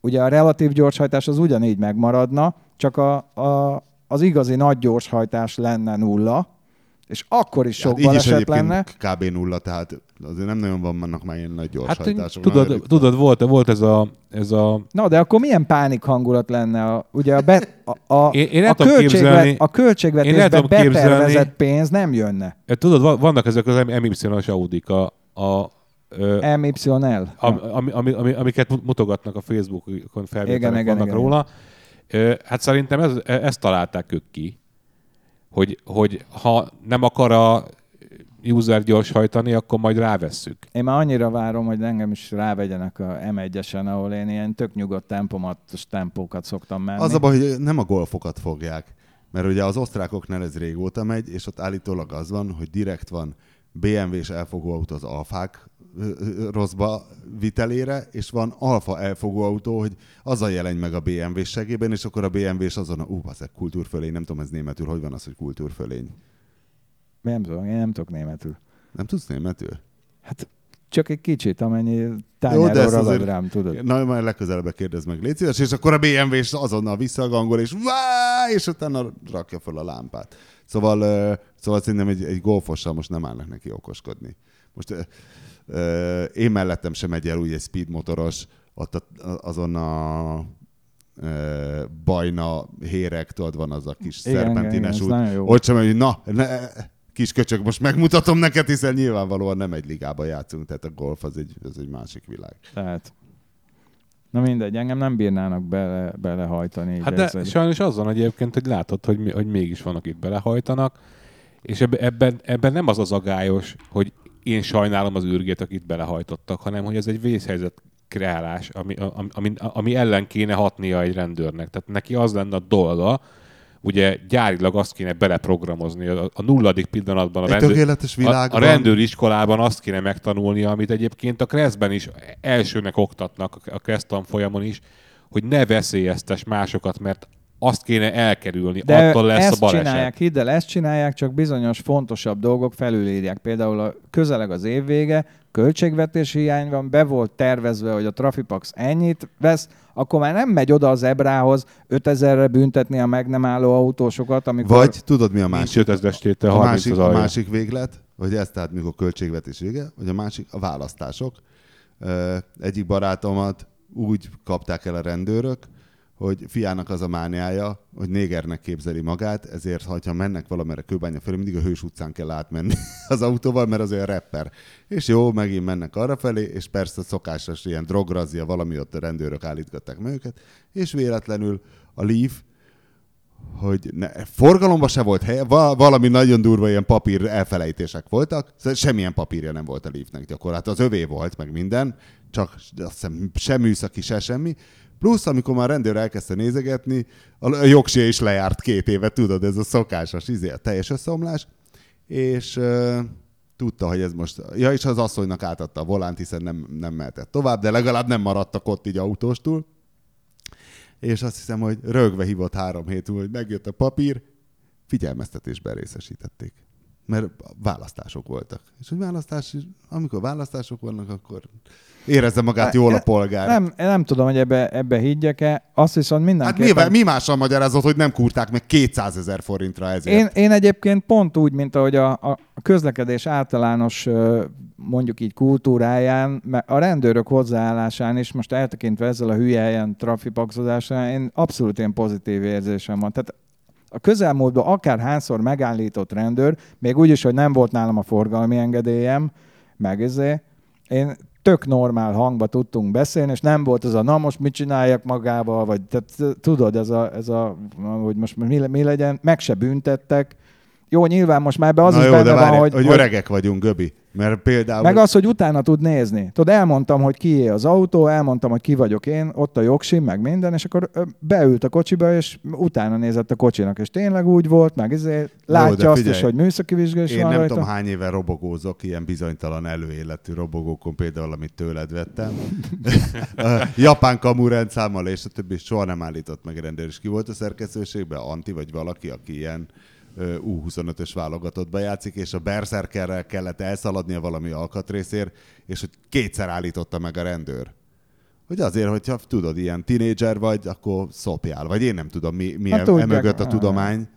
ugye a relatív gyorshajtás az ugyanígy megmaradna, csak a, a, az igazi nagy gyorshajtás lenne nulla, és akkor is sok hát baleset lenne. kb. nulla, tehát azért nem nagyon van annak már ilyen nagy gyorshajtások. Hát, tudod, tudod volt, volt ez, a, ez a... Na, de akkor milyen pánik hangulat lenne? A, ugye a, be, a, a, én, én a, költségvet, a költségvetésben betervezett pénz nem jönne. Tudod, vannak ezek az em ipszilon-os Audi-k, a, a em ipszilon el. Am, ami, ami, ami, amiket mutogatnak a Facebookon, felvételek vannak róla. Igen. Hát szerintem ez, ezt találták ők ki, hogy, hogy ha nem akar a user gyorshajtani, akkor majd rávesszük. Én már annyira várom, hogy engem is rávegyenek a em egyesen, ahol én ilyen tök nyugodt tempomatos tempókat szoktam menni. Az a baj, hogy nem a golfokat fogják, mert ugye az osztrákoknál ez régóta megy, és ott állítólag az van, hogy direkt van bé em vé-s elfogóautó az alfák rosszba vitelére, és van alfa elfogóautó, hogy azzal jelenj meg a bé em vé-s segében, és akkor a bé em vé-s azon a ú, baszik, kultúrfölény, nem tudom, ez németül, hogy van az, hogy kultúrfölény? Nem tudom, én nem tudok németül. Nem tudsz németül? Hát csak egy kicsit, amennyi tányáról ragad rám, tudod. Na, majd legközelebb kérdezd meg, légy szíves, és akkor a bé em vé-s azonnal visszagangol, és váááá, és utána rakja fel a lámpát. Szóval, szóval szerintem egy, egy golfossal most nem állnak neki okoskodni. Most ö, ö, én mellettem sem megy el úgy egy speedmotoros, ott a, azon a ö, Bajna héreg, tudod, van az a kis igen, szerpentines igen, út. Ott sem megy, na, ne, kis köcsök, most megmutatom neked, hiszen nyilvánvalóan nem egy ligában játszunk, tehát a golf az egy, az egy másik világ. Tehát, na mindegy, engem nem bírnának bele, belehajtani. Hát de sajnos az van egyébként, hogy látod, hogy, hogy mégis vannak itt belehajtanak, és ebben, ebben nem az az agályos, hogy én sajnálom az űrgét, akit belehajtottak, hanem hogy ez egy vészhelyzet kreálás, ami, ami, ami ellen kéne hatnia egy rendőrnek. Tehát neki az lenne a dolga, ugye gyárilag azt kéne beleprogramozni a, a nulladik pillanatban a, rendőr, a, a rendőriskolában azt kéne megtanulni, amit egyébként a kreszben is elsőnek oktatnak, a kresztanfolyamon is, hogy ne veszélyeztes másokat, mert azt kéne elkerülni, de attól lesz a baleset. Csinálják, hidd el, ezt csinálják, csak bizonyos fontosabb dolgok felülírják. Például a, közeleg az évvége, költségvetési hiány van, be volt tervezve, hogy a Traffipax ennyit vesz, akkor már nem megy oda az ebrához ötezerre büntetni a meg nem álló autósokat, amikor... Vagy tudod mi a másik? Estéte, a, másik a másik véglet, hogy ez tehát mikor költségvetés vége, hogy a másik a választások. Egyik barátomat úgy kapták el a rendőrök, hogy fiának az a mániája, hogy négernek képzeli magát, ezért, ha mennek valamire Kőbánya felé, mindig a Hős utcán kell átmenni az autóval, mert az olyan rapper. És jó, megint mennek arrafelé, és persze szokásos ilyen drograzia, valami ott a rendőrök állítgatták meg őket, és véletlenül a Leaf, hogy ne, forgalomba se volt helye, valami nagyon durva ilyen papír elfelejtések voltak, szóval semmilyen papírja nem volt a Leafnek gyakorlatilag, az övé volt, meg minden, csak azt hiszem, sem műszaki, se semmi. Plusz, amikor már rendőr elkezdte nézegetni, a jogsia is lejárt két éve, tudod, ez a szokásos, izé, a teljes összeomlás, és euh, tudta, hogy ez most... Ja, és az asszonynak átadta a volánt, hiszen nem, nem mehetett tovább, de legalább nem maradtak ott így autóstul. És azt hiszem, hogy rögve hívott három hét múlva, hogy megjött a papír, figyelmeztetésben részesítették. Mert választások voltak. És hogy választás, amikor választások vannak, akkor érezze magát jól a polgár. Nem, nem tudom, hogy ebbe, ebbe higgyek-e. Azt viszont mindenképpen... Hát mi, mi mással magyarázott, hogy nem kurták meg kétszázezer forintra ezért? Én, én egyébként pont úgy, mint ahogy a, a közlekedés általános, mondjuk így kultúráján, a rendőrök hozzáállásán is, most eltekintve ezzel a hülye helyen traffipaxozásán, én abszolút én pozitív érzésem van. Tehát a közelmúltban akárhányszor megállított rendőr, még úgyis, hogy nem volt nálam a forgalmi engedélyem, meg ezért, én tök normál hangba tudtunk beszélni, és nem volt ez a, na most mit csináljak magával, vagy tehát, tudod, ez a, ez a, hogy most mi, mi legyen, meg se büntettek. Jó, nyilván most már be az na is jó, benne várjá, van, hogy... hogy öregek vagyunk, Göbi. Mert például... Meg az, hogy utána tud nézni. Tudod, elmondtam, hogy kié az autó, elmondtam, hogy ki vagyok én, ott a jogsim, meg minden, és akkor beült a kocsiba, és utána nézett a kocsinak, és tényleg úgy volt, meg ezért látja jó, azt figyelj, is, hogy műszaki vizsgás van rajta. Én nem tudom, hány éve robogózok, ilyen bizonytalan előéletű robogókon, például, amit tőled vettem. Japán kamú rendszámmal, és a többi soha nem állított meg rendőr, és ki volt a szerkesztőségben, Anti vagy valaki, aki ilyen U huszonötös válogatottba játszik, és a berserkerrel kellett elszaladnia valami alkatrészért, és hogy kétszer állította meg a rendőr. Hogy azért, hogyha tudod, ilyen tinédzser vagy, akkor szopjál. Vagy én nem tudom, mi, mi hát, e, e mögött a tudomány.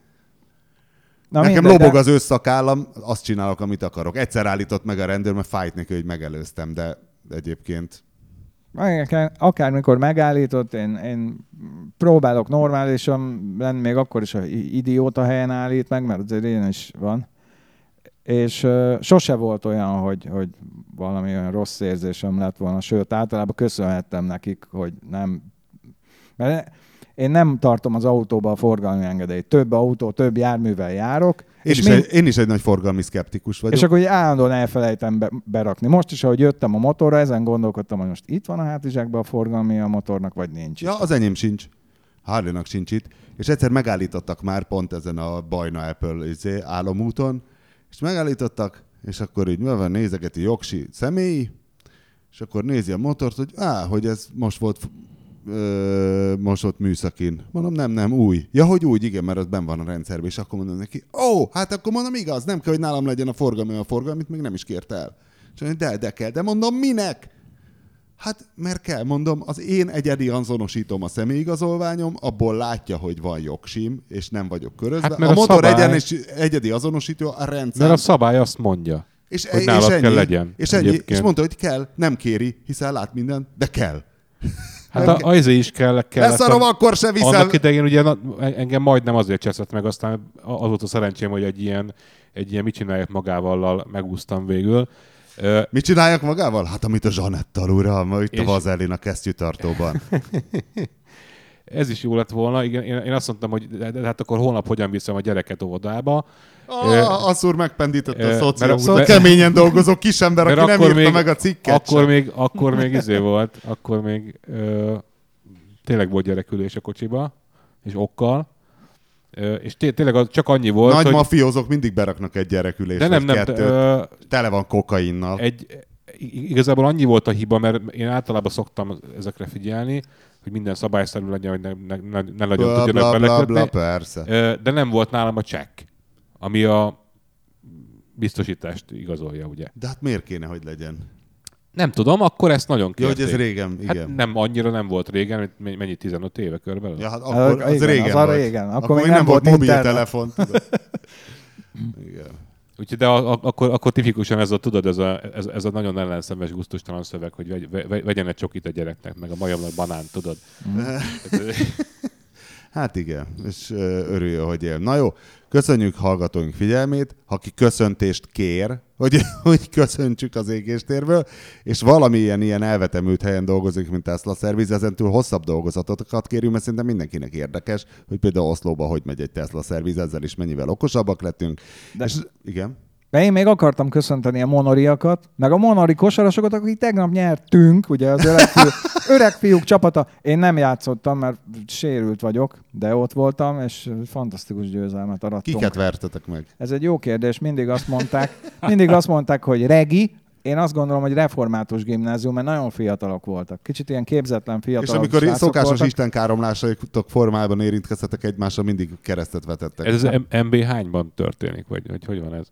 Na, nekem minden, lobog de... az összakállam, azt csinálok, amit akarok. Egyszer állított meg a rendőr, mert fájt neki, hogy megelőztem, de egyébként... Akármikor megállított, én, én próbálok normálisan lenni, még akkor is, ha idióta helyen állít meg, mert azért én is van. és uh, sose volt olyan, hogy, hogy valami olyan rossz érzésem lett volna, sőt, általában köszönhettem nekik, hogy nem... Mert én nem tartom az autóba a forgalmi engedélyt. Több autó, több járművel járok. Én, és is, mind... egy, én is egy nagy forgalmi szkeptikus vagyok. És akkor így állandóan elfelejtem be, berakni. Most is, ahogy jöttem a motorra, ezen gondolkodtam, hogy most itt van a hátizsákban a forgalmi a motornak, vagy nincs. Ja, az enyém sincs. Harley-nak sincs itt. És egyszer megállítottak már pont ezen a Bajna Apple izé, álomúton, és megállítottak, és akkor így van, nézegeti jogsi személyi, és akkor nézi a motort, hogy á, hogy ez most volt... most ott műszakin. Mondom, nem, nem, új. Ja, hogy úgy, igen, mert az benn van a rendszerben, és akkor mondom neki, ó, oh, hát akkor mondom, igaz, nem kell, hogy nálam legyen a forgalmi, a forgalmit még nem is kért el. És mondom, de, de kell, de mondom, minek? Hát, mert kell, mondom, az én egyedi azonosítom a személyigazolványom, abból látja, hogy van jogsim, és nem vagyok körözve. Hát, a motor a szabály... egyedi azonosító a rendszer. Mert a szabály azt mondja, és, hogy nálad és ennyi, kell legyen. És, ennyi, és mondta, hogy kell, nem kéri, hiszen lát mindent, de kell. Hát a, azért is kell, kell. Leszarom, akkor se viszem. Annak idején ugye engem majdnem azért cseszett meg, aztán az volt a szerencsém, hogy egy ilyen, egy ilyen mit csináljak magával megúsztam végül. Mit csináljak magával? Hát amit a Zsanettal úrral, itt és... a Vazelin a kesztyűtartóban. Ez is jó lett volna. Igen, én azt mondtam, hogy hát akkor holnap hogyan viszem a gyereket óvodába. Ah, az úr megpendítette a szociális. Keményen dolgozó kisember, aki nem írta még, meg a cikket akkor még, akkor még izé volt, akkor még ö, tényleg volt gyerekülés a kocsiba, és okkal. Ö, és té- tényleg csak annyi volt, nagy hogy... mafiózók mindig beraknak egy gyerekülést. De nem, nem. Ö, tele van kokainnal. Egy, igazából annyi volt a hiba, mert én általában szoktam ezekre figyelni, hogy minden szabályszerű legyen, hogy ne, ne, ne legyen tudjanak belekötni. De nem volt nálam a csekk, ami a biztosítást igazolja, ugye. De hát miért kéne, hogy legyen? Nem tudom, akkor ezt nagyon kérték. Ja, hogy ez régen, igen. Hát nem, annyira nem volt régen, mennyi tizenöt éve körülbelül? Ja, hát akkor az, igen, régen az volt. Régen. Akkor, akkor még nem, nem volt mobiltelefon. Igen. Úgyhogy de a, a, akkor, akkor tipikusan ez a, tudod, ez a, ez, ez a nagyon ellenszemes, gusztustalan szöveg, hogy vegy, ve, ve, vegyen egy csokit a gyereknek, meg a majomnak banánt, tudod. Hát igen, és örüljön, hogy él. Na jó, köszönjük hallgatóink figyelmét, ha ki köszöntést kér, hogy, hogy köszöntsük az égéstérből, és valamilyen ilyen elvetemült helyen dolgozik, mint Tesla szerviz, ezentúl hosszabb dolgozatokat kérjünk, mert szerintem mindenkinek érdekes, hogy például Oszlóba hogy megy egy Tesla szerviz, ezzel is mennyivel okosabbak lettünk. De, és, igen. De én még akartam köszönteni a monoriakat, meg a monori kosarasokat, akik tegnap nyertünk, ugye az öreg, fiú, öreg fiúk csapata. Én nem játszottam, mert sérült vagyok, de ott voltam, és fantasztikus győzelmet arattunk. Kiket vertetek meg? Ez egy jó kérdés, mindig azt mondták, mindig azt mondták, hogy regi, én azt gondolom, hogy református gimnázium, mert nagyon fiatalok voltak. Kicsit ilyen képzetlen fiatalok. És amikor szokásos voltak, istenkáromlásaitok formájában érintkeztetek egymással, mindig keresztet vetettek. Ez az em bé hányban történik, vagy hogy, hogy van ez?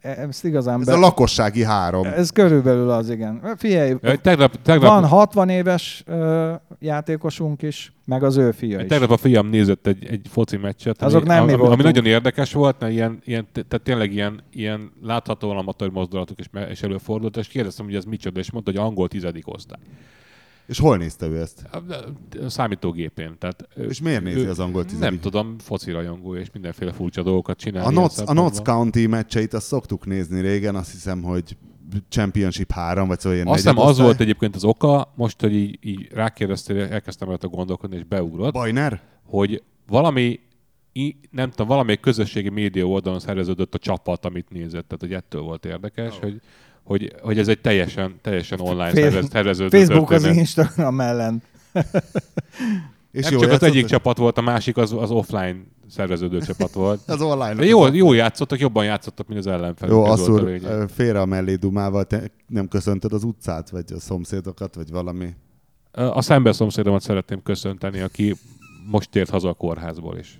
Ez igazán... Ez be... a lakossági három. Ez körülbelül az, igen. Figyelj, tegnap, tegnap... van hatvan éves ö, játékosunk is, meg az ő fia is. Tegnap a fiam nézett egy, egy foci meccset, ami, ami, ami nagyon érdekes volt, mert ilyen, ilyen, tehát tényleg ilyen, ilyen láthatóan amatőr mozdulatok is, is előfordult, és kérdeztem, hogy ez micsoda, és mondta, hogy angol tizedik osztály. És hol nézte ő ezt? A számítógépén. Tehát és miért nézi ő, az angol tizedik? Nem tudom, focirajongó és mindenféle furcsa dolgokat csinálni. A Notts County meccseit azt szoktuk nézni régen, azt hiszem, hogy Championship három, vagy szóval ilyen negyed osztály. Azt hiszem, az volt egyébként az oka, most, hogy így, így rákérdeztél, elkezdtem előtt a gondolkodni, és beugrott. Bajner? Hogy valami, nem tudom, valamelyik közösségi média oldalon szerveződött a csapat, amit nézett, tehát hogy ettől volt érdekes, oh. hogy, hogy, hogy ez egy teljesen, teljesen online Fél... szerveződő Facebook történet. Az Instagram ellen. És nem jó, csak az egyik és... csapat volt, a másik az, az offline szerveződő csapat volt. Az online. De jó, jó játszottak, jobban játszottak, mint az ellenfelek. Jó, asszúr, félre a mellé dumával, te nem köszönted az utcát, vagy a szomszédokat, vagy valami? A szemben szomszédomat szeretném köszönteni, aki most tért haza a kórházból is.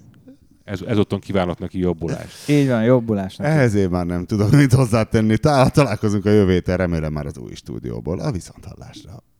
Ez, ezúton kívánok neki jobbulást. Így van, jobbulást. Ehhez én már nem tudom mit hozzátenni. Találkozunk a jövő héten, remélem már az új stúdióból. A viszonthallásra.